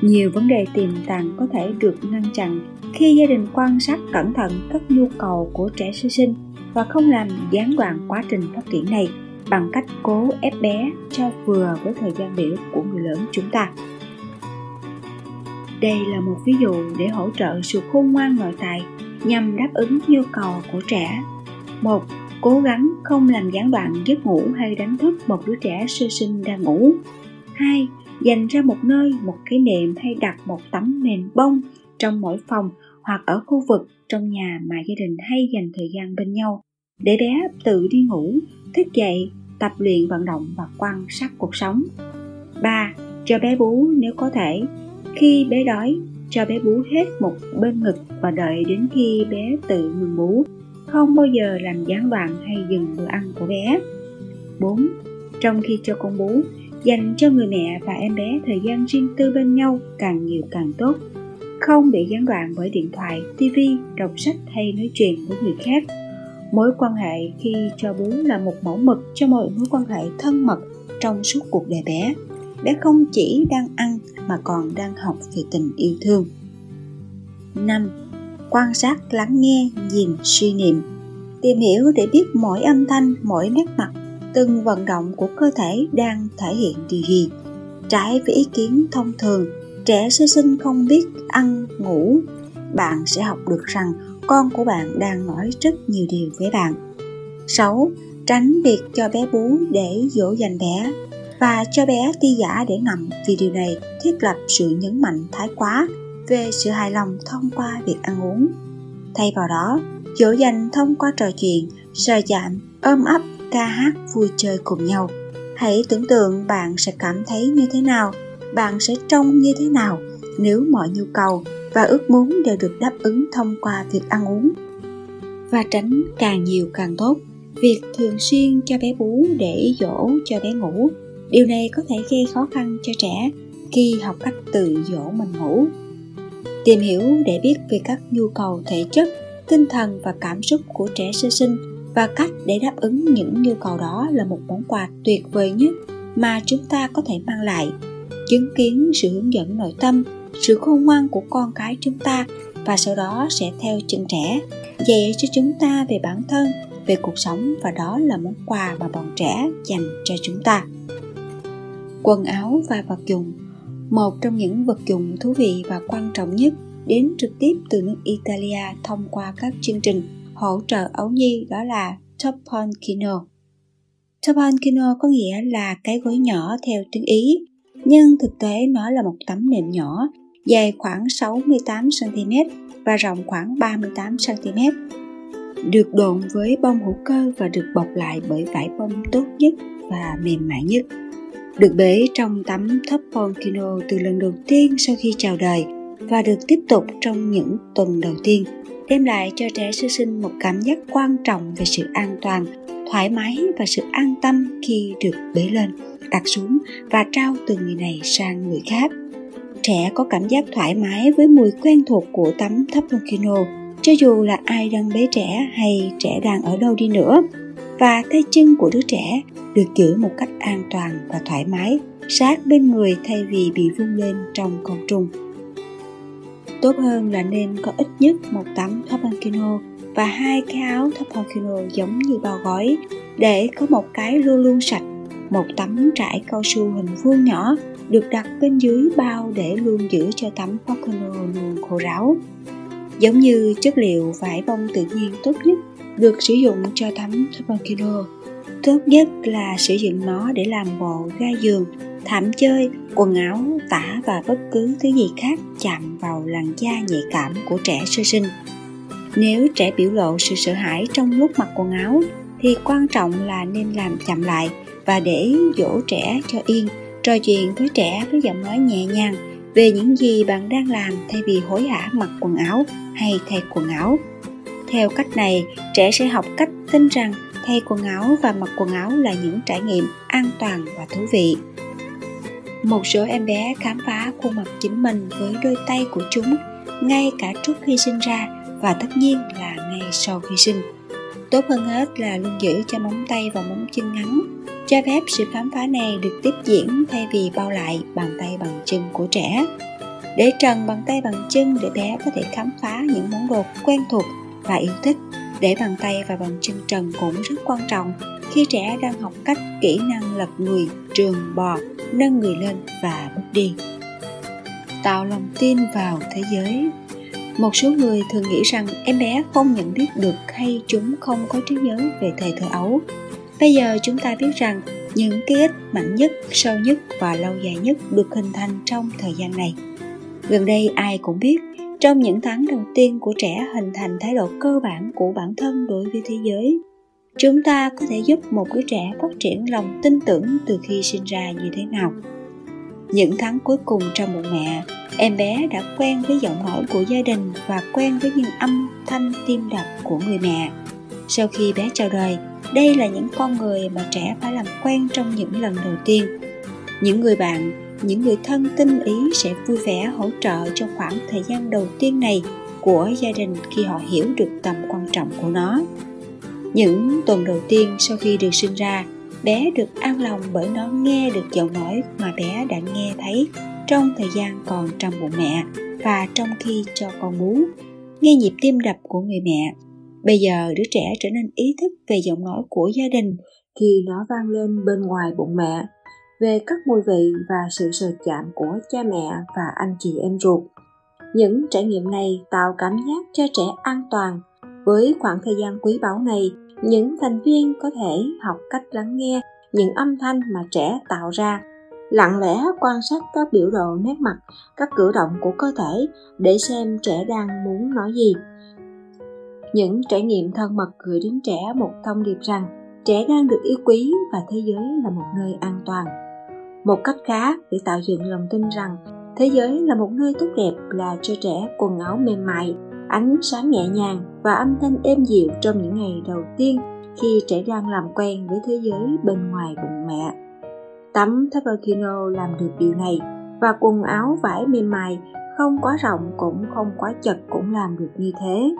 Nhiều vấn đề tiềm tàng có thể được ngăn chặn khi gia đình quan sát cẩn thận các nhu cầu của trẻ sơ sinh và không làm gián đoạn quá trình phát triển này bằng cách cố ép bé cho vừa với thời gian biểu của người lớn chúng ta. Đây là một ví dụ để hỗ trợ sự khôn ngoan nội tại nhằm đáp ứng nhu cầu của trẻ. 1. Cố gắng không làm gián đoạn giấc ngủ hay đánh thức một đứa trẻ sơ sinh đang ngủ. 2. Dành ra một nơi, một kỷ niệm hay đặt một tấm nền bông trong mỗi phòng hoặc ở khu vực trong nhà mà gia đình hay dành thời gian bên nhau để bé tự đi ngủ, thức dậy, tập luyện vận động và quan sát cuộc sống. 3. Cho bé bú nếu có thể. Khi bé đói, cho bé bú hết một bên ngực và đợi đến khi bé tự ngừng bú, không bao giờ làm gián đoạn hay dừng bữa ăn của bé. 4. Trong khi cho con bú, dành cho người mẹ và em bé thời gian riêng tư bên nhau càng nhiều càng tốt, không bị gián đoạn bởi điện thoại, TV, đọc sách hay nói chuyện với người khác. Mối quan hệ khi cho bú là một mẫu mực cho mọi mối quan hệ thân mật trong suốt cuộc đời bé. Bé không chỉ đang ăn mà còn đang học về tình yêu thương. 5. Quan sát, lắng nghe, nhìn, suy niệm. Tìm hiểu để biết mỗi âm thanh, mỗi nét mặt, từng vận động của cơ thể đang thể hiện điều gì. Trái với ý kiến thông thường, trẻ sơ sinh không biết ăn, ngủ. Bạn sẽ học được rằng con của bạn đang nói rất nhiều điều với bạn. 6. Tránh việc cho bé bú để dỗ dành bé. và cho bé ti giả để ngậm, vì điều này thiết lập sự nhấn mạnh thái quá về sự hài lòng thông qua việc ăn uống. Thay vào đó, dỗ dành thông qua trò chuyện, sờ chạm, ôm ấp, ca hát, vui chơi cùng nhau. Hãy tưởng tượng bạn sẽ cảm thấy như thế nào, bạn sẽ trông như thế nào nếu mọi nhu cầu và ước muốn đều được đáp ứng thông qua việc ăn uống. Và tránh càng nhiều càng tốt việc thường xuyên cho bé bú để dỗ cho bé ngủ. Điều này có thể gây khó khăn cho trẻ khi học cách tự dỗ mình ngủ. Tìm hiểu để biết về các nhu cầu thể chất, tinh thần và cảm xúc của trẻ sơ sinh và cách để đáp ứng những nhu cầu đó là một món quà tuyệt vời nhất mà chúng ta có thể mang lại. Chứng kiến sự hướng dẫn nội tâm, sự khôn ngoan của con cái chúng ta và sau đó sẽ theo chân trẻ, dạy cho chúng ta về bản thân, về cuộc sống, và đó là món quà mà bọn trẻ dành cho chúng ta. Quần áo và vật dụng. Một trong những vật dụng thú vị và quan trọng nhất đến trực tiếp từ nước Italia thông qua các chương trình hỗ trợ ấu nhi đó là Topponcino. Topponcino có nghĩa là cái gối nhỏ theo tiếng Ý, nhưng thực tế nó là một tấm nệm nhỏ dài khoảng 68cm và rộng khoảng 38cm, được độn với bông hữu cơ và được bọc lại bởi vải bông tốt nhất và mềm mại nhất. Được bế trong tấm Topponcino từ lần đầu tiên sau khi chào đời và được tiếp tục trong những tuần đầu tiên, đem lại cho trẻ sơ sinh một cảm giác quan trọng về sự an toàn, thoải mái và sự an tâm khi được bế lên, đặt xuống và trao từ người này sang người khác. Trẻ có cảm giác thoải mái với mùi quen thuộc của tấm Topponcino, cho dù là ai đang bế trẻ hay trẻ đang ở đâu đi nữa, và tay chân của đứa trẻ được giữ một cách an toàn và thoải mái, sát bên người thay vì bị vung lên trong không trung. Tốt hơn là nên có ít nhất một tấm Topponcino và 2 cái áo Topponcino giống như bao gói, để có một cái luôn luôn sạch, một tấm trải cao su hình vuông nhỏ được đặt bên dưới bao để luôn giữ cho tấm Topponcino luôn khô ráo. Giống như chất liệu vải bông tự nhiên tốt nhất được sử dụng cho tấm Topponcino, tốt nhất là sử dụng nó để làm bộ ga giường, thảm chơi, quần áo, tả và bất cứ thứ gì khác chạm vào làn da nhạy cảm của trẻ sơ sinh. Nếu trẻ biểu lộ sự sợ hãi trong lúc mặc quần áo thì quan trọng là nên làm chậm lại và để dỗ trẻ cho yên, trò chuyện với trẻ với giọng nói nhẹ nhàng về những gì bạn đang làm thay vì hối hả mặc quần áo hay thay quần áo. Theo cách này, trẻ sẽ học cách tin rằng thay quần áo và mặc quần áo là những trải nghiệm an toàn và thú vị. Một số em bé khám phá khuôn mặt chính mình với đôi tay của chúng ngay cả trước khi sinh ra và tất nhiên là ngay sau khi sinh. Tốt hơn hết là luôn giữ cho móng tay và móng chân ngắn, cho phép sự khám phá này được tiếp diễn thay vì bao lại bàn tay bằng chân của trẻ. Để trần bàn tay bằng chân để bé có thể khám phá những món đồ quen thuộc và yêu thích. Để bàn tay và bàn chân trần cũng rất quan trọng khi trẻ đang học cách kỹ năng lật người, trườn bò, nâng người lên và bước đi. Tạo lòng tin vào thế giới. Một số người thường nghĩ rằng em bé không nhận biết được hay chúng không có trí nhớ về thời thơ ấu. Bây giờ chúng ta biết rằng những ký ức mạnh nhất, sâu nhất và lâu dài nhất được hình thành trong thời gian này. Gần đây ai cũng biết, trong những tháng đầu tiên của trẻ hình thành thái độ cơ bản của bản thân đối với thế giới. Chúng ta có thể giúp một đứa trẻ phát triển lòng tin tưởng từ khi sinh ra như thế nào? Những tháng cuối cùng trong bụng mẹ, em bé đã quen với giọng nói của gia đình và quen với những âm thanh tim đập của người mẹ. Sau khi bé chào đời, đây là những con người mà trẻ phải làm quen trong những lần đầu tiên. Những người bạn, những người thân tinh ý sẽ vui vẻ hỗ trợ trong khoảng thời gian đầu tiên này của gia đình khi họ hiểu được tầm quan trọng của nó. Những tuần đầu tiên sau khi được sinh ra, bé được an lòng bởi nó nghe được giọng nói mà bé đã nghe thấy trong thời gian còn trong bụng mẹ và trong khi cho con bú, nghe nhịp tim đập của người mẹ. Bây giờ đứa trẻ trở nên ý thức về giọng nói của gia đình khi nó vang lên bên ngoài bụng mẹ, về các mùi vị và sự sờ chạm của cha mẹ và anh chị em ruột. Những trải nghiệm này tạo cảm giác cho trẻ an toàn. Với khoảng thời gian quý báu này, những thành viên có thể học cách lắng nghe những âm thanh mà trẻ tạo ra, lặng lẽ quan sát các biểu đồ nét mặt, các cử động của cơ thể để xem trẻ đang muốn nói gì. Những trải nghiệm thân mật gửi đến trẻ một thông điệp rằng trẻ đang được yêu quý và thế giới là một nơi an toàn. Một cách khác để tạo dựng lòng tin rằng thế giới là một nơi tốt đẹp là cho trẻ quần áo mềm mại, ánh sáng nhẹ nhàng và âm thanh êm dịu trong những ngày đầu tiên khi trẻ đang làm quen với thế giới bên ngoài bụng mẹ. Tấm Topponcino làm được điều này, và quần áo vải mềm mại không quá rộng cũng không quá chật cũng làm được như thế.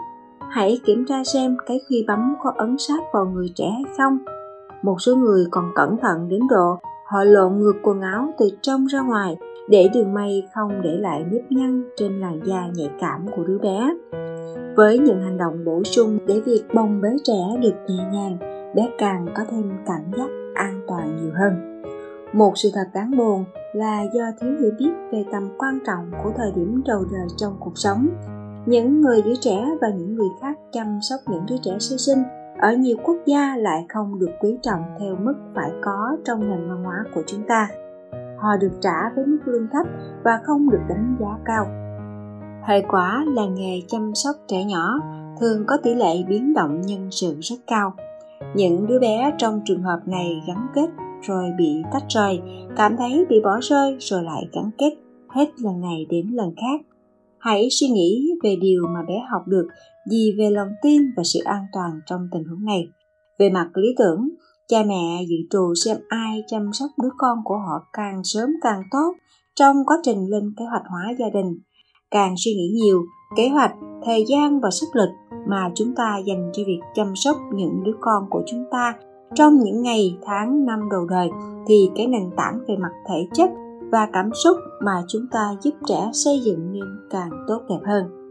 Hãy kiểm tra xem cái khuy bấm có ấn sát vào người trẻ hay không. Một số người còn cẩn thận đến độ họ lộn ngược quần áo từ trong ra ngoài để đường may không để lại nếp nhăn trên làn da nhạy cảm của đứa bé. Với những hành động bổ sung để việc bồng bế trẻ được nhẹ nhàng, bé càng có thêm cảm giác an toàn nhiều hơn. Một sự thật đáng buồn là do thiếu hiểu biết về tầm quan trọng của thời điểm đầu đời trong cuộc sống. Những người giữ trẻ và những người khác chăm sóc những đứa trẻ sơ sinh ở nhiều quốc gia lại không được quý trọng theo mức phải có trong nền văn hóa của chúng ta. Họ được trả với mức lương thấp và không được đánh giá cao. Hệ quả là nghề chăm sóc trẻ nhỏ thường có tỷ lệ biến động nhân sự rất cao. Những đứa bé trong trường hợp này gắn kết rồi bị tách rời, cảm thấy bị bỏ rơi rồi lại gắn kết hết lần này đến lần khác. Hãy suy nghĩ về điều mà bé học được gì về lòng tin và sự an toàn trong tình huống này. Về mặt lý tưởng, cha mẹ dự trù xem ai chăm sóc đứa con của họ càng sớm càng tốt trong quá trình lên kế hoạch hóa gia đình. Càng suy nghĩ nhiều, kế hoạch, thời gian và sức lực mà chúng ta dành cho việc chăm sóc những đứa con của chúng ta trong những ngày, tháng, năm đầu đời thì cái nền tảng về mặt thể chất và cảm xúc mà chúng ta giúp trẻ xây dựng nên càng tốt đẹp hơn.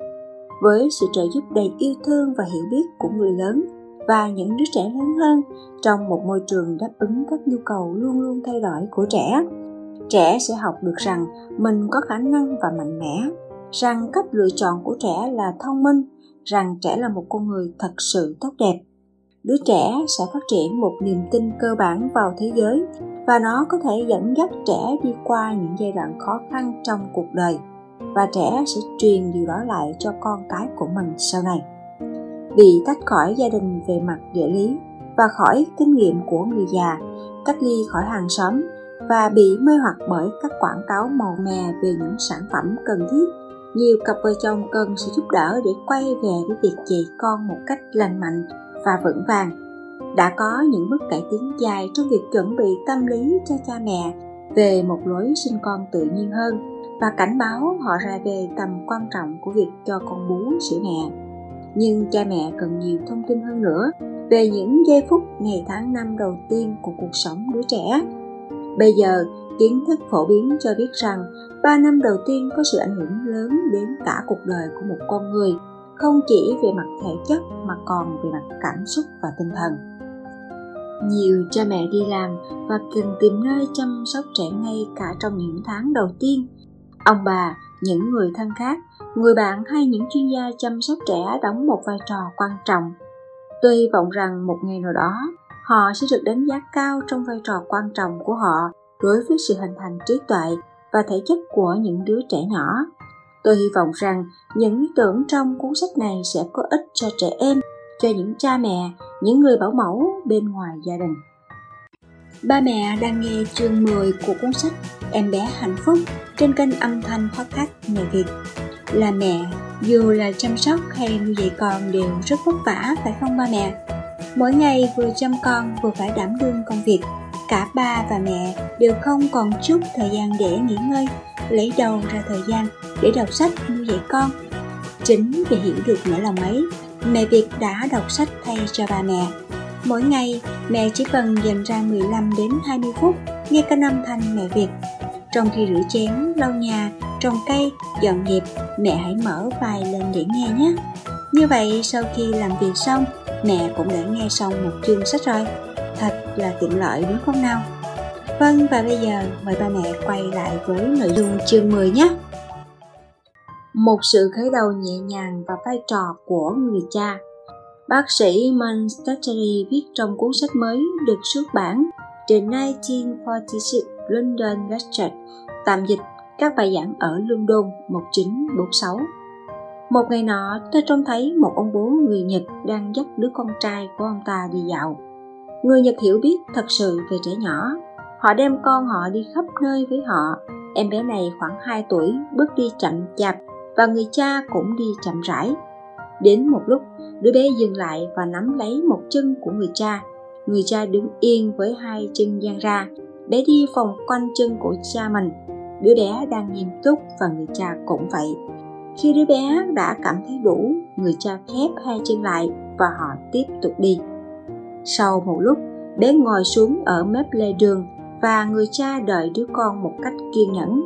Với sự trợ giúp đầy yêu thương và hiểu biết của người lớn và những đứa trẻ lớn hơn trong một môi trường đáp ứng các nhu cầu luôn luôn thay đổi của trẻ, trẻ sẽ học được rằng mình có khả năng và mạnh mẽ, rằng cách lựa chọn của trẻ là thông minh, rằng trẻ là một con người thật sự tốt đẹp. Đứa trẻ sẽ phát triển một niềm tin cơ bản vào thế giới và nó có thể dẫn dắt trẻ đi qua những giai đoạn khó khăn trong cuộc đời, và trẻ sẽ truyền điều đó lại cho con cái của mình sau này. Bị tách khỏi gia đình về mặt địa lý và khỏi kinh nghiệm của người già, cách ly khỏi hàng xóm và bị mê hoặc bởi các quảng cáo màu mè về những sản phẩm cần thiết, nhiều cặp vợ chồng cần sự giúp đỡ để quay về với việc dạy con một cách lành mạnh và vững vàng. Đã có những bước cải tiến dài trong việc chuẩn bị tâm lý cho cha mẹ về một lối sinh con tự nhiên hơn và cảnh báo họ ra về tầm quan trọng của việc cho con bú sữa mẹ. Nhưng cha mẹ cần nhiều thông tin hơn nữa về những giây phút ngày tháng năm đầu tiên của cuộc sống đứa trẻ. Bây giờ, kiến thức phổ biến cho biết rằng 3 năm đầu tiên có sự ảnh hưởng lớn đến cả cuộc đời của một con người, không chỉ về mặt thể chất mà còn về mặt cảm xúc và tinh thần. Nhiều cha mẹ đi làm và cần tìm nơi chăm sóc trẻ ngay cả trong những tháng đầu tiên. Ông bà, những người thân khác, người bạn hay những chuyên gia chăm sóc trẻ đóng một vai trò quan trọng. Tôi hy vọng rằng một ngày nào đó, họ sẽ được đánh giá cao trong vai trò quan trọng của họ đối với sự hình thành trí tuệ và thể chất của những đứa trẻ nhỏ. Tôi hy vọng rằng những ý tưởng trong cuốn sách này sẽ có ích cho trẻ em, cho những cha mẹ, những người bảo mẫu bên ngoài gia đình. Ba mẹ đang nghe chương 10 của cuốn sách Em bé hạnh phúc trên kênh âm thanh podcast Mẹ Việt. Là mẹ, dù là chăm sóc hay nuôi dạy con đều rất vất vả, phải không ba mẹ? Mỗi ngày vừa chăm con vừa phải đảm đương công việc, cả ba và mẹ đều không còn chút thời gian để nghỉ ngơi, lấy đầu ra thời gian để đọc sách nuôi dạy con. Chính vì hiểu được nỗi lòng ấy, Mẹ Việt đã đọc sách thay cho ba mẹ. Mỗi ngày, mẹ chỉ cần dành ra 15 đến 20 phút nghe kênh âm thanh Mẹ Việt. Trong khi rửa chén, lau nhà, trồng cây, dọn dẹp, mẹ hãy mở bài lên để nghe nhé. Như vậy, sau khi làm việc xong, mẹ cũng đã nghe xong một chương sách rồi. Thật là tiện lợi đúng không nào? Vâng, và bây giờ mời ba mẹ quay lại với nội dung chương 10 nhé. Một sự khởi đầu nhẹ nhàng và vai trò của người cha. Bác sĩ Montessori viết trong cuốn sách mới được xuất bản The 1946 London Lecture, tạm dịch các bài giảng ở London 1946. Một ngày nọ, tôi trông thấy một ông bố người Nhật đang dắt đứa con trai của ông ta đi dạo. Người Nhật hiểu biết thật sự về trẻ nhỏ. Họ đem con họ đi khắp nơi với họ. Em bé này khoảng 2 tuổi, bước đi chậm chạp và người cha cũng đi chậm rãi. Đến một lúc, đứa bé dừng lại và nắm lấy một chân của người cha. Người cha đứng yên với hai chân dang ra. Bé đi vòng quanh chân của cha mình. Đứa bé đang nghiêm túc và người cha cũng vậy. Khi đứa bé đã cảm thấy đủ, người cha khép hai chân lại và họ tiếp tục đi. Sau một lúc, bé ngồi xuống ở mép lề đường và người cha đợi đứa con một cách kiên nhẫn.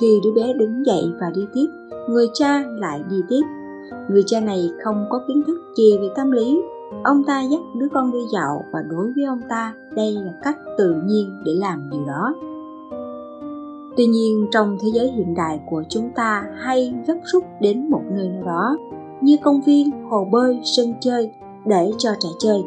Khi đứa bé đứng dậy và đi tiếp, người cha lại đi tiếp. Người cha này không có kiến thức gì về tâm lý. Ông ta dắt đứa con đi dạo và đối với ông ta, đây là cách tự nhiên để làm điều đó. Tuy nhiên, trong thế giới hiện đại của chúng ta hay gấp rút đến một nơi nào đó, như công viên, hồ bơi, sân chơi, để cho trẻ chơi.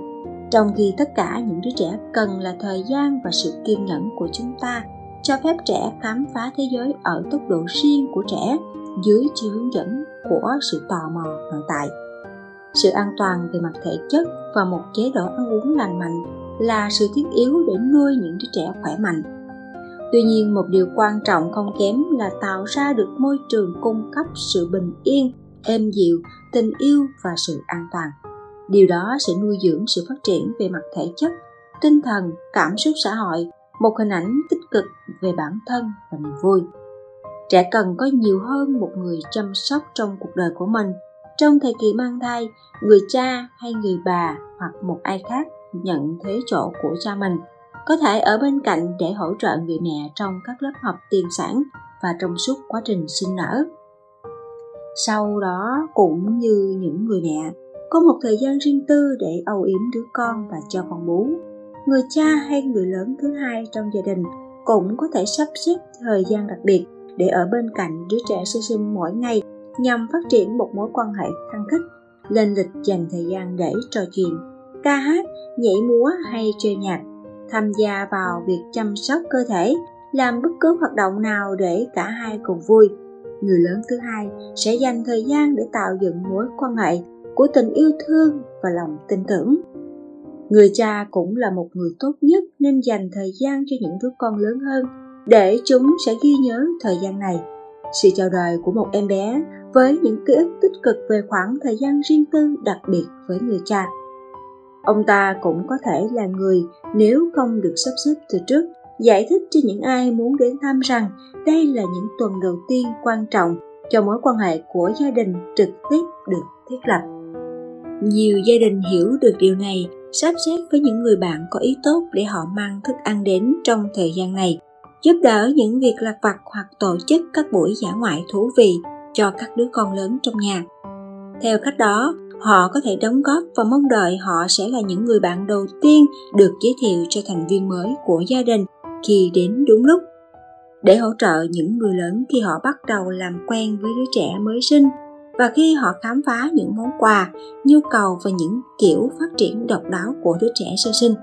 Trong khi tất cả những đứa trẻ cần là thời gian và sự kiên nhẫn của chúng ta, cho phép trẻ khám phá thế giới ở tốc độ riêng của trẻ, dưới sự hướng dẫn của sự tò mò nội tại. Sự an toàn về mặt thể chất và một chế độ ăn uống lành mạnh là sự thiết yếu để nuôi những đứa trẻ khỏe mạnh. Tuy nhiên, một điều quan trọng không kém là tạo ra được môi trường cung cấp sự bình yên, êm dịu, tình yêu và sự an toàn. Điều đó sẽ nuôi dưỡng sự phát triển về mặt thể chất, tinh thần, cảm xúc xã hội, một hình ảnh tích cực về bản thân và niềm vui. Trẻ cần có nhiều hơn một người chăm sóc trong cuộc đời của mình. Trong thời kỳ mang thai, người cha hay người bà hoặc một ai khác nhận thế chỗ của cha mình, có thể ở bên cạnh để hỗ trợ người mẹ trong các lớp học tiền sản và trong suốt quá trình sinh nở. Sau đó, cũng như những người mẹ, có một thời gian riêng tư để âu yếm đứa con và cho con bú. Người cha hay người lớn thứ hai trong gia đình cũng có thể sắp xếp thời gian đặc biệt để ở bên cạnh đứa trẻ sơ sinh mỗi ngày nhằm phát triển một mối quan hệ khăng khít, lên lịch dành thời gian để trò chuyện, ca hát, nhảy múa hay chơi nhạc, tham gia vào việc chăm sóc cơ thể, làm bất cứ hoạt động nào để cả hai cùng vui. Người lớn thứ hai sẽ dành thời gian để tạo dựng mối quan hệ của tình yêu thương và lòng tin tưởng. Người cha cũng là một người tốt nhất nên dành thời gian cho những đứa con lớn hơn để chúng sẽ ghi nhớ thời gian này. Sự chào đời của một em bé với những ký ức tích cực về khoảng thời gian riêng tư đặc biệt với người cha. Ông ta cũng có thể là người, nếu không được sắp xếp từ trước, giải thích cho những ai muốn đến thăm rằng đây là những tuần đầu tiên quan trọng cho mối quan hệ của gia đình trực tiếp được thiết lập. Nhiều gia đình hiểu được điều này, sắp xếp với những người bạn có ý tốt để họ mang thức ăn đến trong thời gian này, giúp đỡ những việc lặt vặt hoặc tổ chức các buổi dã ngoại thú vị cho các đứa con lớn trong nhà. Theo cách đó, họ có thể đóng góp và mong đợi họ sẽ là những người bạn đầu tiên được giới thiệu cho thành viên mới của gia đình khi đến đúng lúc. Để hỗ trợ những người lớn khi họ bắt đầu làm quen với đứa trẻ mới sinh và khi họ khám phá những món quà, nhu cầu và những kiểu phát triển độc đáo của đứa trẻ sơ sinh,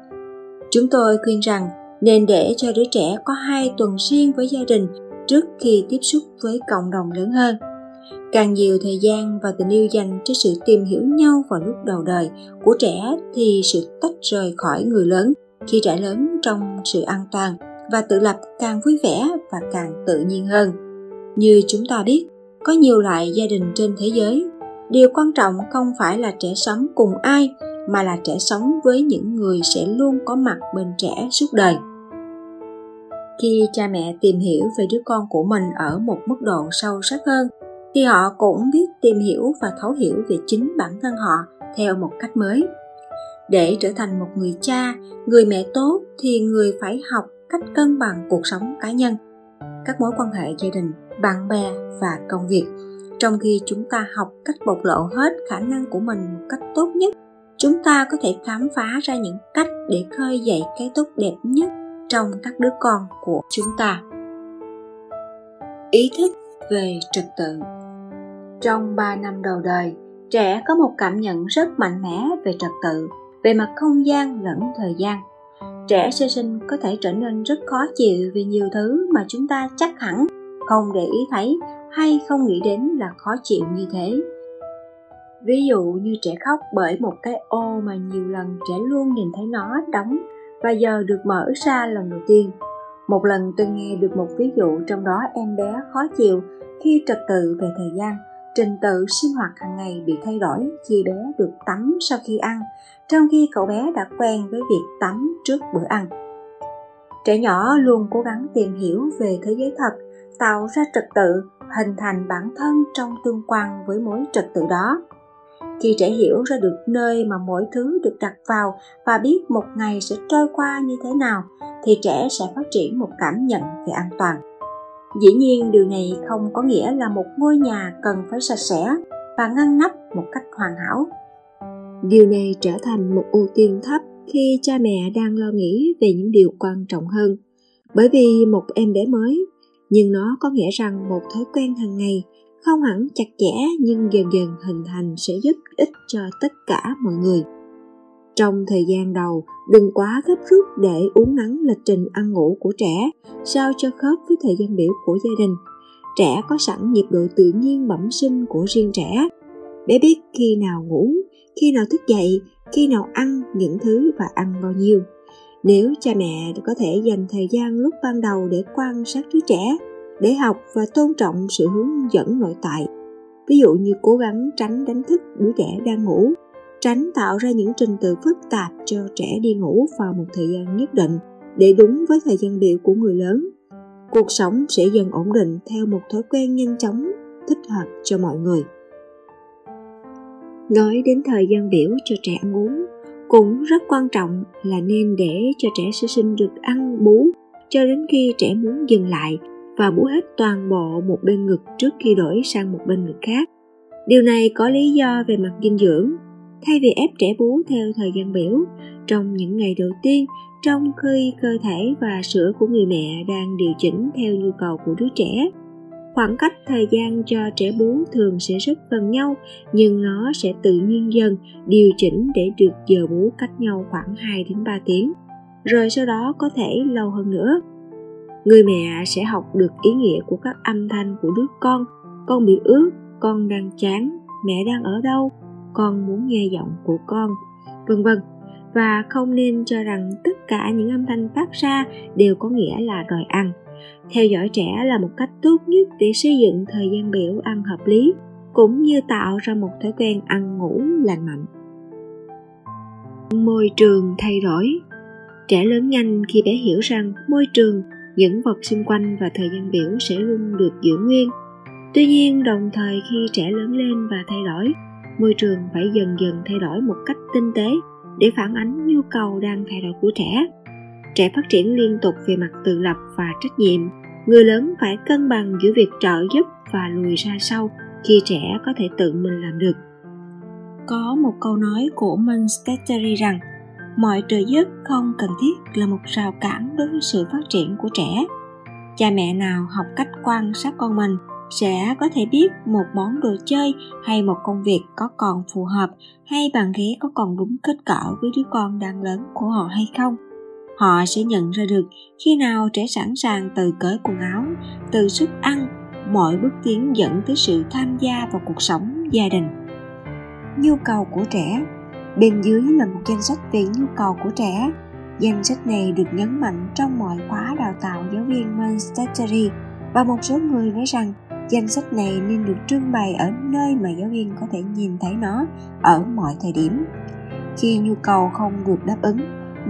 chúng tôi khuyên rằng nên để cho đứa trẻ có 2 tuần riêng với gia đình trước khi tiếp xúc với cộng đồng lớn hơn. Càng nhiều thời gian và tình yêu dành cho sự tìm hiểu nhau vào lúc đầu đời của trẻ thì sự tách rời khỏi người lớn khi trẻ lớn trong sự an toàn và tự lập càng vui vẻ và càng tự nhiên hơn. Như chúng ta biết, có nhiều loại gia đình trên thế giới. Điều quan trọng không phải là trẻ sống cùng ai, mà là trẻ sống với những người sẽ luôn có mặt bên trẻ suốt đời. Khi cha mẹ tìm hiểu về đứa con của mình ở một mức độ sâu sắc hơn, thì họ cũng biết tìm hiểu và thấu hiểu về chính bản thân họ theo một cách mới. Để trở thành một người cha, người mẹ tốt thì người phải học cách cân bằng cuộc sống cá nhân, các mối quan hệ gia đình, bạn bè và công việc. Trong khi chúng ta học cách bộc lộ hết khả năng của mình một cách tốt nhất, chúng ta có thể khám phá ra những cách để khơi dậy cái tốt đẹp nhất trong các đứa con của chúng ta. Ý thức về trật tự. Trong 3 năm đầu đời, trẻ có một cảm nhận rất mạnh mẽ về trật tự, về mặt không gian lẫn thời gian. Trẻ sơ sinh có thể trở nên rất khó chịu vì nhiều thứ mà chúng ta chắc hẳn không để ý thấy hay không nghĩ đến là khó chịu như thế. Ví dụ như trẻ khóc bởi một cái ô mà nhiều lần trẻ luôn nhìn thấy nó đóng và giờ được mở ra lần đầu tiên. Một lần tôi nghe được một ví dụ trong đó em bé khó chịu khi trật tự về thời gian, trình tự sinh hoạt hàng ngày bị thay đổi khi bé được tắm sau khi ăn, trong khi cậu bé đã quen với việc tắm trước bữa ăn. Trẻ nhỏ luôn cố gắng tìm hiểu về thế giới thật, tạo ra trật tự, hình thành bản thân trong tương quan với mối trật tự đó. Khi trẻ hiểu ra được nơi mà mỗi thứ được đặt vào và biết một ngày sẽ trôi qua như thế nào, thì trẻ sẽ phát triển một cảm nhận về an toàn. Dĩ nhiên điều này không có nghĩa là một ngôi nhà cần phải sạch sẽ và ngăn nắp một cách hoàn hảo. Điều này trở thành một ưu tiên thấp khi cha mẹ đang lo nghĩ về những điều quan trọng hơn. Bởi vì một em bé mới, nhưng nó có nghĩa rằng một thói quen hàng ngày không hẳn chặt chẽ nhưng dần dần hình thành sẽ giúp ích cho tất cả mọi người. Trong thời gian đầu, đừng quá gấp rút để uốn nắn lịch trình ăn ngủ của trẻ sao cho khớp với thời gian biểu của gia đình. Trẻ có sẵn nhịp độ tự nhiên bẩm sinh của riêng trẻ. Bé biết khi nào ngủ, khi nào thức dậy, khi nào ăn những thứ và ăn bao nhiêu. Nếu cha mẹ có thể dành thời gian lúc ban đầu để quan sát đứa trẻ, để học và tôn trọng sự hướng dẫn nội tại. Ví dụ như cố gắng tránh đánh thức đứa trẻ đang ngủ, tránh tạo ra những trình tự phức tạp cho trẻ đi ngủ vào một thời gian nhất định để đúng với thời gian biểu của người lớn. Cuộc sống sẽ dần ổn định theo một thói quen nhanh chóng, thích hợp cho mọi người. Nói đến thời gian biểu cho trẻ ăn uống, cũng rất quan trọng là nên để cho trẻ sơ sinh được ăn bú cho đến khi trẻ muốn dừng lại và bú hết toàn bộ một bên ngực trước khi đổi sang một bên ngực khác. Điều này có lý do về mặt dinh dưỡng. Thay vì ép trẻ bú theo thời gian biểu, trong những ngày đầu tiên, trong khi cơ thể và sữa của người mẹ đang điều chỉnh theo nhu cầu của đứa trẻ, khoảng cách thời gian cho trẻ bú thường sẽ rất gần nhau, nhưng nó sẽ tự nhiên dần điều chỉnh để được giờ bú cách nhau khoảng 2-3 tiếng, rồi sau đó có thể lâu hơn nữa. Người mẹ sẽ học được ý nghĩa của các âm thanh của đứa con bị ướt, con đang chán, mẹ đang ở đâu, con muốn nghe giọng của con, vân vân. Và không nên cho rằng tất cả những âm thanh phát ra đều có nghĩa là đòi ăn. Theo dõi trẻ là một cách tốt nhất để xây dựng thời gian biểu ăn hợp lý, cũng như tạo ra một thói quen ăn ngủ lành mạnh. Môi trường thay đổi. Trẻ lớn nhanh khi bé hiểu rằng môi trường, những vật xung quanh và thời gian biểu sẽ luôn được giữ nguyên. Tuy nhiên, đồng thời khi trẻ lớn lên và thay đổi, môi trường phải dần dần thay đổi một cách tinh tế để phản ánh nhu cầu đang thay đổi của trẻ. Trẻ phát triển liên tục về mặt tự lập và trách nhiệm. Người lớn phải cân bằng giữa việc trợ giúp và lùi ra sau khi trẻ có thể tự mình làm được. Có một câu nói của Manchester City rằng mọi trợ giúp không cần thiết là một rào cản đối với sự phát triển của trẻ. Cha mẹ nào học cách quan sát con mình sẽ có thể biết một món đồ chơi hay một công việc có còn phù hợp hay bàn ghế có còn đúng kích cỡ với đứa con đang lớn của họ hay không. Họ sẽ nhận ra được khi nào trẻ sẵn sàng từ cởi quần áo, từ sức ăn, mọi bước tiến dẫn tới sự tham gia vào cuộc sống gia đình. Nhu cầu của trẻ. Bên dưới là một danh sách về nhu cầu của trẻ. Danh sách này được nhấn mạnh trong mọi khóa đào tạo giáo viên Manchester City và một số người nói rằng danh sách này nên được trưng bày ở nơi mà giáo viên có thể nhìn thấy nó ở mọi thời điểm. Khi nhu cầu không được đáp ứng,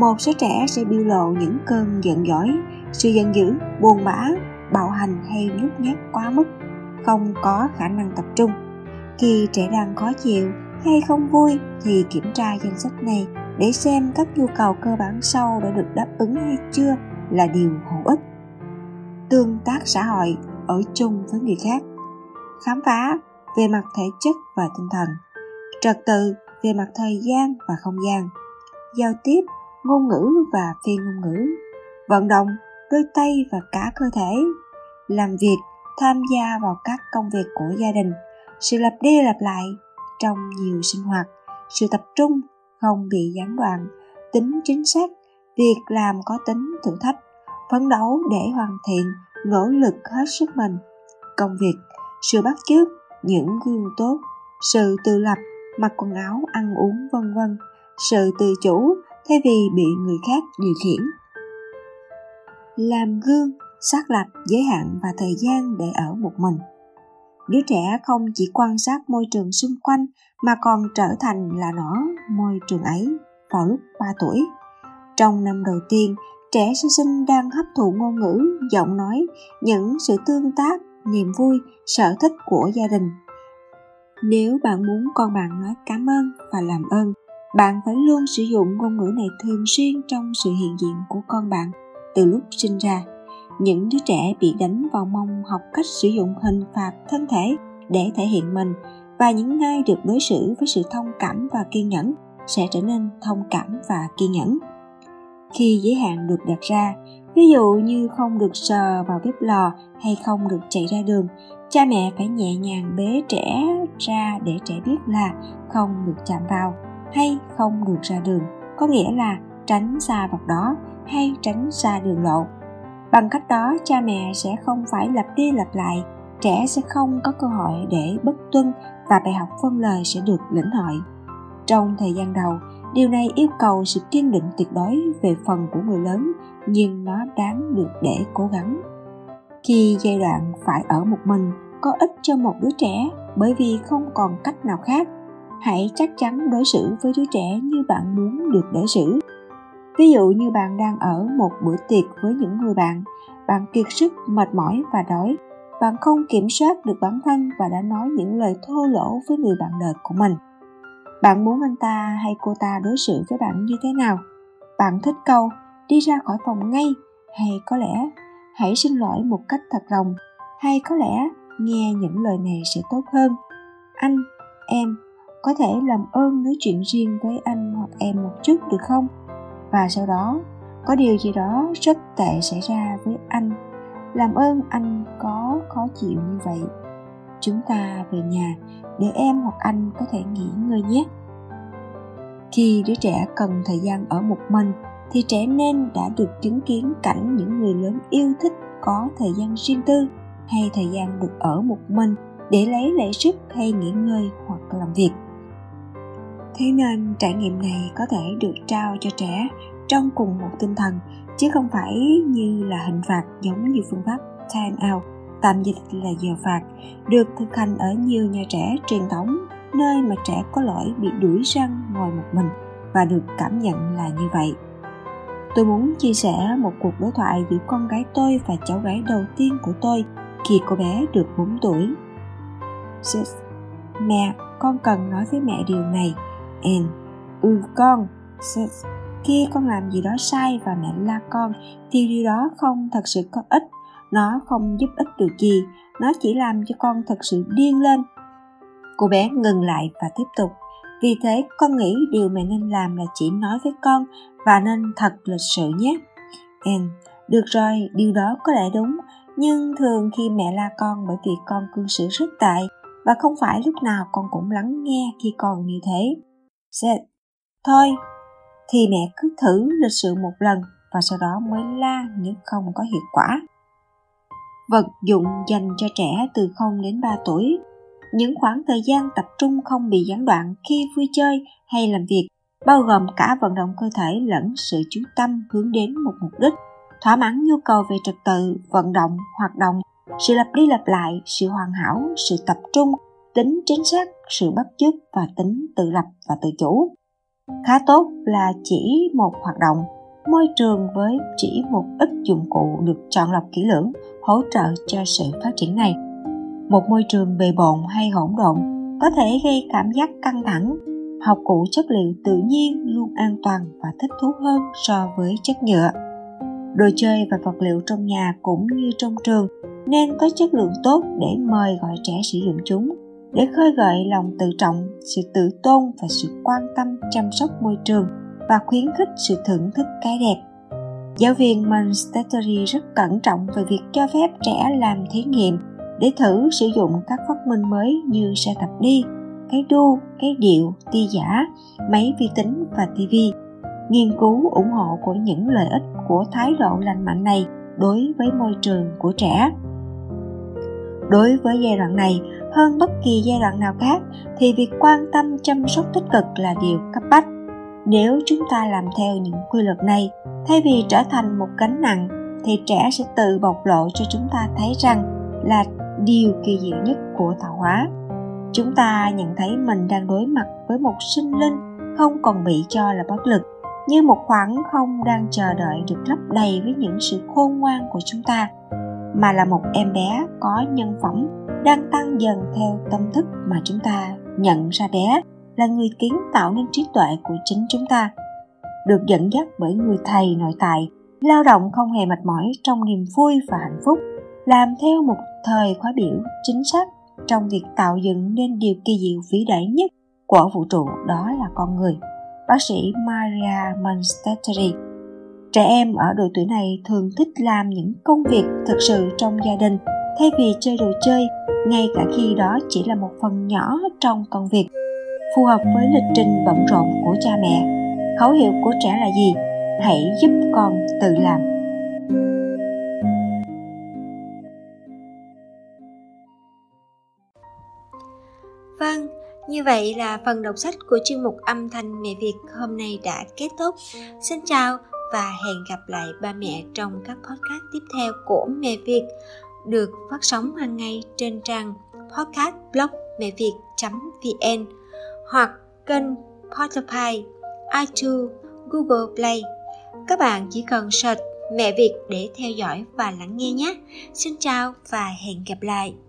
một số trẻ sẽ biểu lộ những cơn giận dỗi, sự giận dữ, buồn bã, bạo hành hay nhút nhát quá mức, không có khả năng tập trung. Khi trẻ đang khó chịu hay không vui thì kiểm tra danh sách này để xem các nhu cầu cơ bản sau đã được đáp ứng hay chưa là điều hữu ích. Tương tác xã hội, ở chung với người khác. Khám phá về mặt thể chất và tinh thần. Trật tự về mặt thời gian và không gian. Giao tiếp, ngôn ngữ và phi ngôn ngữ. Vận động, đôi tay và cả cơ thể. Làm việc, tham gia vào các công việc của gia đình. Sự lặp đi lặp lại trong nhiều sinh hoạt. Sự tập trung, không bị gián đoạn. Tính chính xác, việc làm có tính thử thách, phấn đấu để hoàn thiện, nỗ lực hết sức mình. Công việc, sự bắt chước, những gương tốt, sự tự lập, mặc quần áo, ăn uống vân vân, sự tự chủ thay vì bị người khác điều khiển. Làm gương, xác lập giới hạn và thời gian để ở một mình. Đứa trẻ không chỉ quan sát môi trường xung quanh mà còn trở thành là nó môi trường ấy vào lúc 3 tuổi. Trong năm đầu tiên, trẻ sơ sinh đang hấp thụ ngôn ngữ, giọng nói, những sự tương tác, niềm vui, sở thích của gia đình. Nếu bạn muốn con bạn nói cảm ơn và làm ơn, bạn phải luôn sử dụng ngôn ngữ này thường xuyên trong sự hiện diện của con bạn từ lúc sinh ra. Những đứa trẻ bị đánh vào mông học cách sử dụng hình phạt thân thể để thể hiện mình, và những ai được đối xử với sự thông cảm và kiên nhẫn sẽ trở nên thông cảm và kiên nhẫn. Khi giới hạn được đặt ra, ví dụ như không được sờ vào bếp lò hay không được chạy ra đường, cha mẹ phải nhẹ nhàng bế trẻ ra để trẻ biết là không được chạm vào hay không được ra đường, có nghĩa là tránh xa vật đó hay tránh xa đường lộ. Bằng cách đó, cha mẹ sẽ không phải lặp đi lặp lại, trẻ sẽ không có cơ hội để bất tuân và bài học vâng lời sẽ được lĩnh hội. Trong thời gian đầu, điều này yêu cầu sự kiên định tuyệt đối về phần của người lớn, nhưng nó đáng được để cố gắng. Khi giai đoạn phải ở một mình có ích cho một đứa trẻ bởi vì không còn cách nào khác, hãy chắc chắn đối xử với đứa trẻ như bạn muốn được đối xử. Ví dụ như bạn đang ở một bữa tiệc với những người bạn, bạn kiệt sức, mệt mỏi và đói, bạn không kiểm soát được bản thân và đã nói những lời thô lỗ với người bạn đời của mình. Bạn muốn anh ta hay cô ta đối xử với bạn như thế nào? Bạn thích câu đi ra khỏi phòng ngay, hay có lẽ hãy xin lỗi một cách thật lòng, hay có lẽ nghe những lời này sẽ tốt hơn. Anh, em, có thể làm ơn nói chuyện riêng với anh hoặc em một chút được không? Và sau đó, có điều gì đó rất tệ xảy ra với anh. Làm ơn anh có khó chịu như vậy. Chúng ta về nhà để em hoặc anh có thể nghỉ ngơi nhé. Khi đứa trẻ cần thời gian ở một mình, thì trẻ nên đã được chứng kiến cảnh những người lớn yêu thích có thời gian riêng tư hay thời gian được ở một mình để lấy lại sức hay nghỉ ngơi hoặc làm việc. Thế nên trải nghiệm này có thể được trao cho trẻ trong cùng một tinh thần, chứ không phải như là hình phạt giống như phương pháp time out, tạm dịch là giờ phạt, được thực hành ở nhiều nhà trẻ truyền thống, nơi mà trẻ có lỗi bị đuổi ra ngồi một mình và được cảm nhận là như vậy. Tôi muốn chia sẻ một cuộc đối thoại giữa con gái tôi và cháu gái đầu tiên của tôi khi cô bé được 4 tuổi. Mẹ, con cần nói với mẹ điều này. Em, con. Khi con làm gì đó sai và mẹ la con thì điều đó không thật sự có ích. Nó không giúp ích được gì. Nó chỉ làm cho con thật sự điên lên. Cô bé ngừng lại và tiếp tục. Vì thế con nghĩ điều mẹ nên làm là chỉ nói với con và nên thật lịch sự nhé. Em, được rồi, điều đó có lẽ đúng. Nhưng thường khi mẹ la con bởi vì con cư xử rất tệ, và không phải lúc nào con cũng lắng nghe khi còn như thế. Thôi, thì mẹ cứ thử lịch sự một lần và sau đó mới la nếu không có hiệu quả. Vật dụng dành cho trẻ từ 0 đến 3 tuổi. Những khoảng thời gian tập trung không bị gián đoạn khi vui chơi hay làm việc, bao gồm cả vận động cơ thể lẫn sự chú tâm hướng đến một mục đích, thỏa mãn nhu cầu về trật tự, vận động, hoạt động, sự lặp đi lặp lại, sự hoàn hảo, sự tập trung, tính chính xác, sự bắt chước và tính tự lập và tự chủ. Khá tốt là chỉ một hoạt động, môi trường với chỉ một ít dụng cụ được chọn lọc kỹ lưỡng hỗ trợ cho sự phát triển này. Một môi trường bề bộn hay hỗn độn có thể gây cảm giác căng thẳng. Học cụ chất liệu tự nhiên luôn an toàn và thích thú hơn so với chất nhựa. Đồ chơi và vật liệu trong nhà cũng như trong trường nên có chất lượng tốt để mời gọi trẻ sử dụng chúng, để khơi gợi lòng tự trọng, sự tự tôn và sự quan tâm chăm sóc môi trường và khuyến khích sự thưởng thức cái đẹp. Giáo viên Manchester rất cẩn trọng về việc cho phép trẻ làm thí nghiệm để thử sử dụng các phát minh mới như xe tập đi, cái đu, cái điệu, ti giả, máy vi tính và TV. nghiên cứu ủng hộ của những lợi ích của thái độ lành mạnh này đối với môi trường của trẻ. Đối với giai đoạn này, hơn bất kỳ giai đoạn nào khác thì việc quan tâm chăm sóc tích cực là điều cấp bách. Nếu chúng ta làm theo những quy luật này, thay vì trở thành một gánh nặng, thì trẻ sẽ tự bộc lộ cho chúng ta thấy rằng là điều kỳ diệu nhất của tạo hóa. Chúng ta nhận thấy mình đang đối mặt với một sinh linh không còn bị cho là bất lực, như một khoảng không đang chờ đợi được lấp đầy với những sự khôn ngoan của chúng ta, mà là một em bé có nhân phẩm đang tăng dần theo tâm thức mà chúng ta nhận ra bé là người kiến tạo nên trí tuệ của chính chúng ta, được dẫn dắt bởi người thầy nội tại, lao động không hề mệt mỏi trong niềm vui và hạnh phúc, làm theo một thời khóa biểu chính xác trong việc tạo dựng nên điều kỳ diệu vĩ đại nhất của vũ trụ, đó là con người. Bác sĩ Maria Montessori. Trẻ em ở độ tuổi này thường thích làm những công việc thực sự trong gia đình thay vì chơi đồ chơi, ngay cả khi đó chỉ là một phần nhỏ trong công việc, phù hợp với lịch trình bận rộn của cha mẹ. Khẩu hiệu của trẻ là gì? Hãy giúp con tự làm. Vâng, như vậy là phần đọc sách của chuyên mục âm thanh Mẹ Việt hôm nay đã kết thúc. Xin chào và hẹn gặp lại ba mẹ trong các podcast tiếp theo của Mẹ Việt, được phát sóng hàng ngày trên trang podcast blog mẹviet.vn hoặc kênh Spotify, iTunes, Google Play. Các bạn chỉ cần search Mẹ Việt để theo dõi và lắng nghe nhé. Xin chào và hẹn gặp lại.